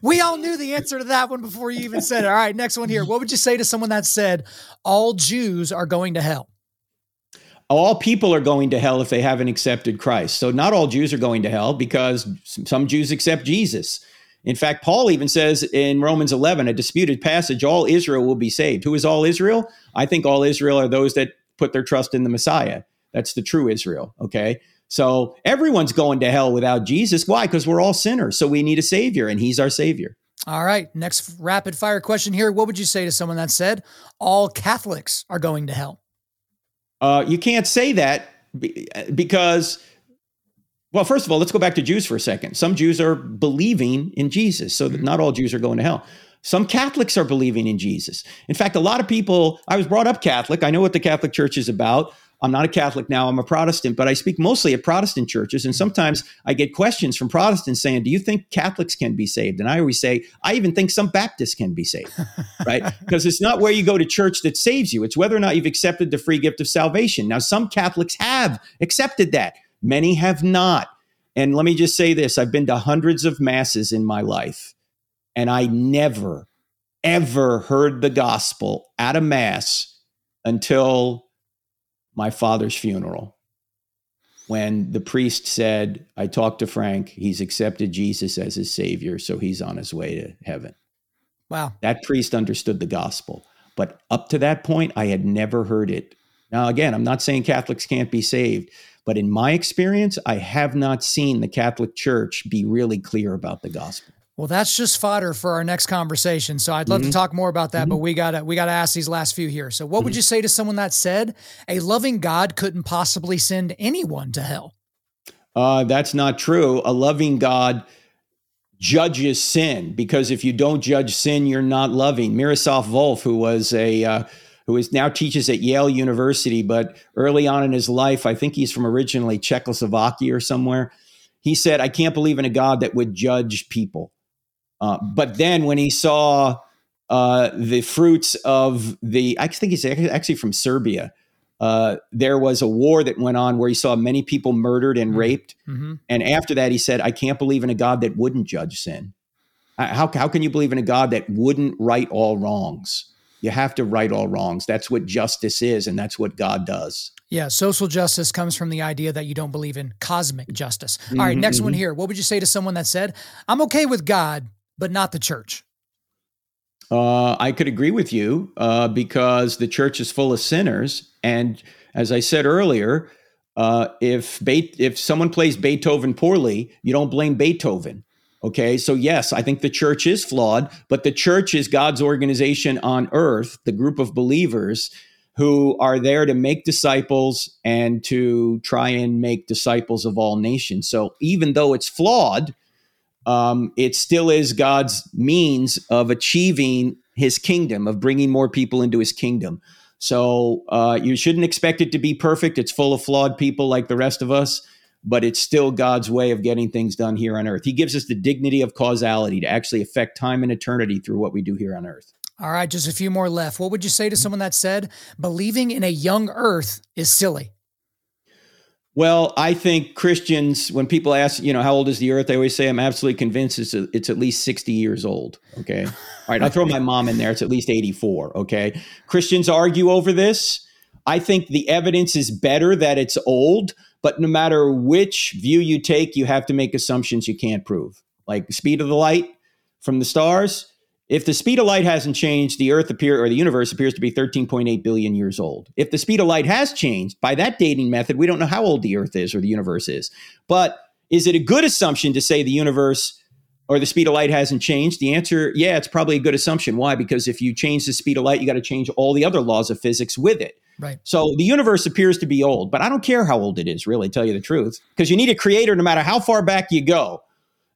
We all knew the answer to that one before you even said it. All right, next one here. What would you say to someone that said, all Jews are going to hell? All people are going to hell if they haven't accepted Christ. So not all Jews are going to hell, because some Jews accept Jesus. In fact, Paul even says in Romans eleven, a disputed passage, all Israel will be saved. Who is all Israel? I think all Israel are those that put their trust in the Messiah. That's the true Israel, okay? So everyone's going to hell without Jesus. Why? Because we're all sinners. So we need a savior, and he's our savior. All right. Next rapid fire question here. What would you say to someone that said all Catholics are going to hell? Uh, you can't say that because, well, first of all, let's go back to Jews for a second. Some Jews are believing in Jesus, so that mm-hmm. not all Jews are going to hell. Some Catholics are believing in Jesus. In fact, a lot of people, I was brought up Catholic. I know what the Catholic Church is about. I'm not a Catholic now, I'm a Protestant, but I speak mostly at Protestant churches. And sometimes I get questions from Protestants saying, do you think Catholics can be saved? And I always say, I even think some Baptists can be saved, right? Because it's not where you go to church that saves you. It's whether or not you've accepted the free gift of salvation. Now, some Catholics have accepted that. Many have not. And let me just say this, I've been to hundreds of masses in my life, and I never, ever heard the gospel at a mass until my father's funeral, when the priest said, I talked to Frank, he's accepted Jesus as his savior, so he's on his way to heaven. Wow. That priest understood the gospel. But up to that point, I had never heard it. Now, again, I'm not saying Catholics can't be saved, but in my experience, I have not seen the Catholic Church be really clear about the gospel. Well, that's just fodder for our next conversation. So I'd love mm-hmm. to talk more about that, mm-hmm. but we gotta we gotta ask these last few here. So what mm-hmm. would you say to someone that said a loving God couldn't possibly send anyone to hell? Uh, that's not true. A loving God judges sin, because if you don't judge sin, you're not loving. Miroslav Volf, who was a uh, who is now teaches at Yale University, but early on in his life, I think he's from originally Czechoslovakia or somewhere. He said, I can't believe in a God that would judge people. Uh, but then when he saw uh, the fruits of the, I think he's actually from Serbia, uh, there was a war that went on where he saw many people murdered and raped. Mm-hmm. And after that, he said, I can't believe in a God that wouldn't judge sin. How, how can you believe in a God that wouldn't right all wrongs? You have to right all wrongs. That's what justice is, and that's what God does. Yeah, social justice comes from the idea that you don't believe in cosmic justice. All right, mm-hmm, next mm-hmm. one here. What would you say to someone that said, I'm okay with God, but not the church? Uh, I could agree with you uh, because the church is full of sinners. And as I said earlier, uh, if Be- if someone plays Beethoven poorly, you don't blame Beethoven. Okay, so yes, I think the church is flawed, but the church is God's organization on earth, the group of believers who are there to make disciples and to try and make disciples of all nations. So even though it's flawed, Um, it still is God's means of achieving his kingdom, of bringing more people into his kingdom. So uh, you shouldn't expect it to be perfect. It's full of flawed people like the rest of us, but it's still God's way of getting things done here on earth. He gives us the dignity of causality to actually affect time and eternity through what we do here on earth. All right, just a few more left. What would you say to someone that said, believing in a young earth is silly? Well, I think Christians, when people ask, you know, how old is the earth? I always say, I'm absolutely convinced it's, a, it's at least sixty years old. Okay. All right. I'll throw my mom in there. It's at least eighty-four. Okay. Christians argue over this. I think the evidence is better that it's old, but no matter which view you take, you have to make assumptions you can't prove. Like the speed of the light from the stars. If the speed of light hasn't changed, the earth appear or the universe appears to be thirteen point eight billion years old. If the speed of light has changed, by that dating method, we don't know how old the earth is or the universe is. But is it a good assumption to say the universe or the speed of light hasn't changed? The answer, yeah, it's probably a good assumption. Why? Because if you change the speed of light, you got to change all the other laws of physics with it. Right. So the universe appears to be old, but I don't care how old it is, really, tell you the truth, because you need a creator no matter how far back you go.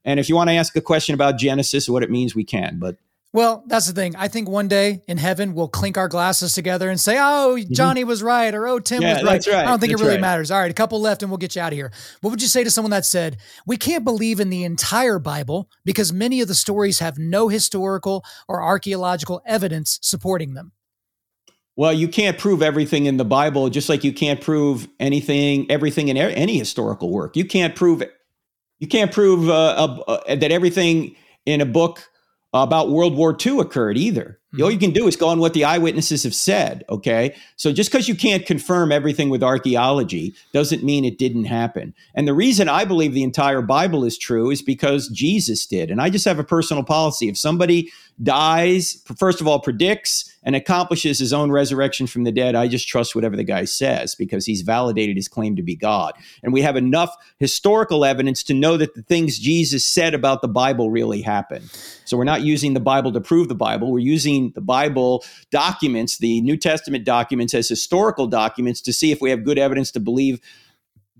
And if you want to ask a question about Genesis, what it means, we can. But well, that's the thing. I think one day in heaven, we'll clink our glasses together and say, oh, Johnny was right, or oh, Tim yeah, was right. That's right. I don't think that's it really right. matters. All right, a couple left and we'll get you out of here. What would you say to someone that said, we can't believe in the entire Bible because many of the stories have no historical or archaeological evidence supporting them? Well, you can't prove everything in the Bible, just like you can't prove anything, everything in any historical work. You can't prove you can't prove uh, uh, that everything in a book about World War Two occurred either. Mm-hmm. All you can do is go on what the eyewitnesses have said, okay? So just because you can't confirm everything with archaeology doesn't mean it didn't happen. And the reason I believe the entire Bible is true is because Jesus did. And I just have a personal policy. If somebody dies, first of all, predicts and accomplishes his own resurrection from the dead, I just trust whatever the guy says because he's validated his claim to be God. And we have enough historical evidence to know that the things Jesus said about the Bible really happened. So we're not using the Bible to prove the Bible. We're using the Bible documents, the New Testament documents, as historical documents to see if we have good evidence to believe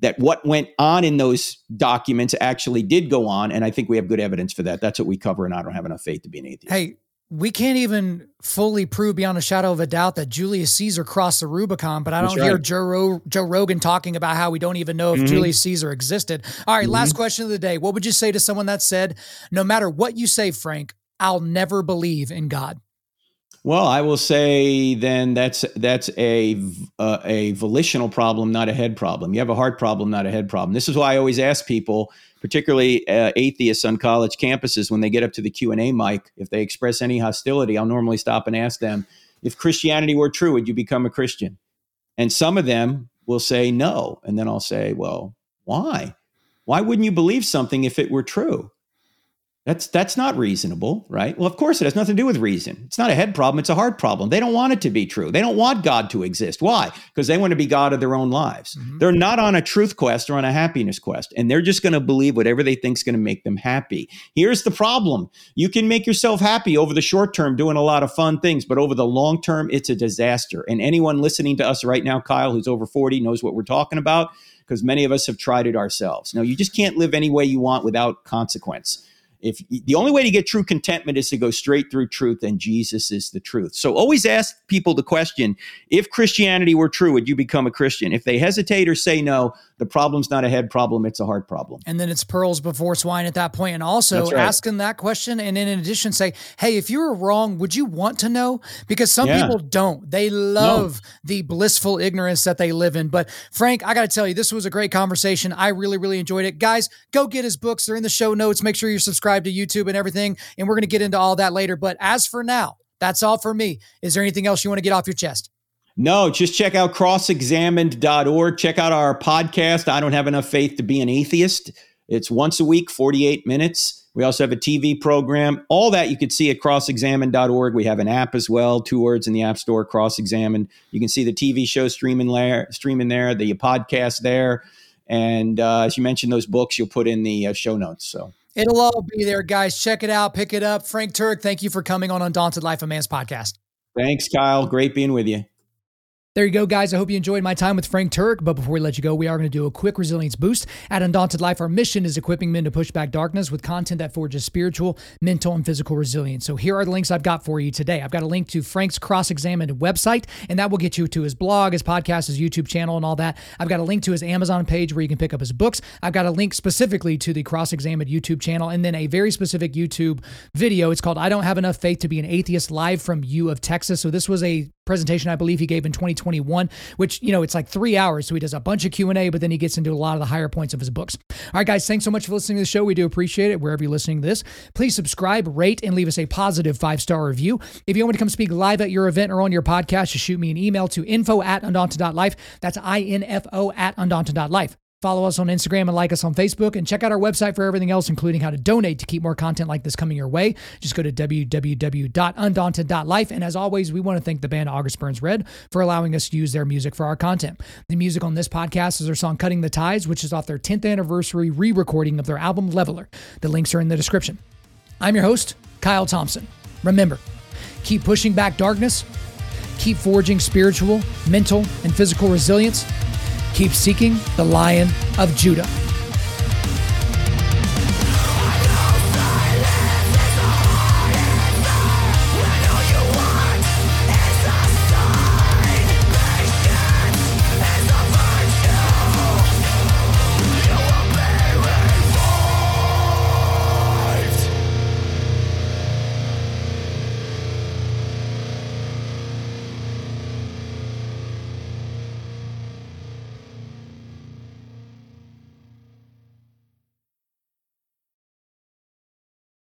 that what went on in those documents actually did go on. And I think we have good evidence for that. That's what we cover, and I don't have enough faith to be an atheist. Hey, we can't even fully prove beyond a shadow of a doubt that Julius Caesar crossed the Rubicon, but I don't right. hear Joe, Ro- Joe Rogan talking about how we don't even know if mm-hmm. Julius Caesar existed. All right, mm-hmm. last question of the day. What would you say to someone that said, no matter what you say, Frank, I'll never believe in God? Well, I will say then that's that's a uh, a volitional problem, not a head problem. You have a heart problem, not a head problem. This is why I always ask people, particularly uh, atheists on college campuses, when they get up to the Q and A mic, if they express any hostility, I'll normally stop and ask them, if Christianity were true, would you become a Christian? And some of them will say no. And then I'll say, well, why? Why wouldn't you believe something if it were true? That's that's not reasonable, right? Well, of course it has nothing to do with reason. It's not a head problem, it's a heart problem. They don't want it to be true. They don't want God to exist. Why? Because they want to be God of their own lives. Mm-hmm. They're not on a truth quest or on a happiness quest, and they're just going to believe whatever they think is going to make them happy. Here's the problem. You can make yourself happy over the short term doing a lot of fun things, but over the long term, it's a disaster. And anyone listening to us right now, Kyle, who's over forty, knows what we're talking about because many of us have tried it ourselves. No, you just can't live any way you want without consequence. If the only way to get true contentment is to go straight through truth, and Jesus is the truth. So always ask people the question, if Christianity were true, would you become a Christian? If they hesitate or say no, the problem's not a head problem, it's a heart problem. And then it's pearls before swine at that point. And also right. ask them that question. And in addition, say, hey, if you were wrong, would you want to know? Because some yeah. people don't. They love no. the blissful ignorance that they live in. But Frank, I got to tell you, this was a great conversation. I really, really enjoyed it. Guys, go get his books. They're in the show notes. Make sure you're subscribed to YouTube and everything. And we're going to get into all that later. But as for now, that's all for me. Is there anything else you want to get off your chest? No, just check out cross examined dot org. Check out our podcast, I Don't Have Enough Faith to Be an Atheist. It's once a week, forty-eight minutes. We also have a T V program. All that you can see at cross examined dot org. We have an app as well, two words in the App Store, Cross Examined. You can see the T V show streaming there, streaming there, the podcast there. And uh, as you mentioned, those books you'll put in the uh, show notes. So it'll all be there, guys. Check it out. Pick it up. Frank Turek, thank you for coming on Undaunted Life of Man's podcast. Thanks, Kyle. Great being with you. There you go, guys. I hope you enjoyed my time with Frank Turek. But before we let you go, we are going to do a quick resilience boost. At Undaunted Life, our mission is equipping men to push back darkness with content that forges spiritual, mental, and physical resilience. So here are the links I've got for you today. I've got a link to Frank's Cross-Examined website, and that will get you to his blog, his podcast, his YouTube channel, and all that. I've got a link to his Amazon page where you can pick up his books. I've got a link specifically to the Cross-Examined YouTube channel, and then a very specific YouTube video. It's called I Don't Have Enough Faith to Be an Atheist, live from U of Texas. So this was a presentation I believe he gave in twenty twenty-one, which, you know, it's like three hours. So he does a bunch of Q and A, but then he gets into a lot of the higher points of his books. All right, guys, thanks so much for listening to the show. We do appreciate it. Wherever you're listening to this, please subscribe, rate, and leave us a positive five-star review. If you want me to come speak live at your event or on your podcast, just shoot me an email to info at undaunted dot life. That's I N F O at undaunted dot life. Follow us on Instagram and like us on Facebook, and check out our website for everything else, including how to donate to keep more content like this coming your way. Just go to w w w dot undaunted dot life. And as always, we want to thank the band August Burns Red for allowing us to use their music for our content. The music on this podcast is their song Cutting the Ties, which is off their tenth anniversary re-recording of their album Leveler. The links are in the description. I'm your host, Kyle Thompson. Remember, keep pushing back darkness, keep forging spiritual, mental, and physical resilience, keep seeking the Lion of Judah.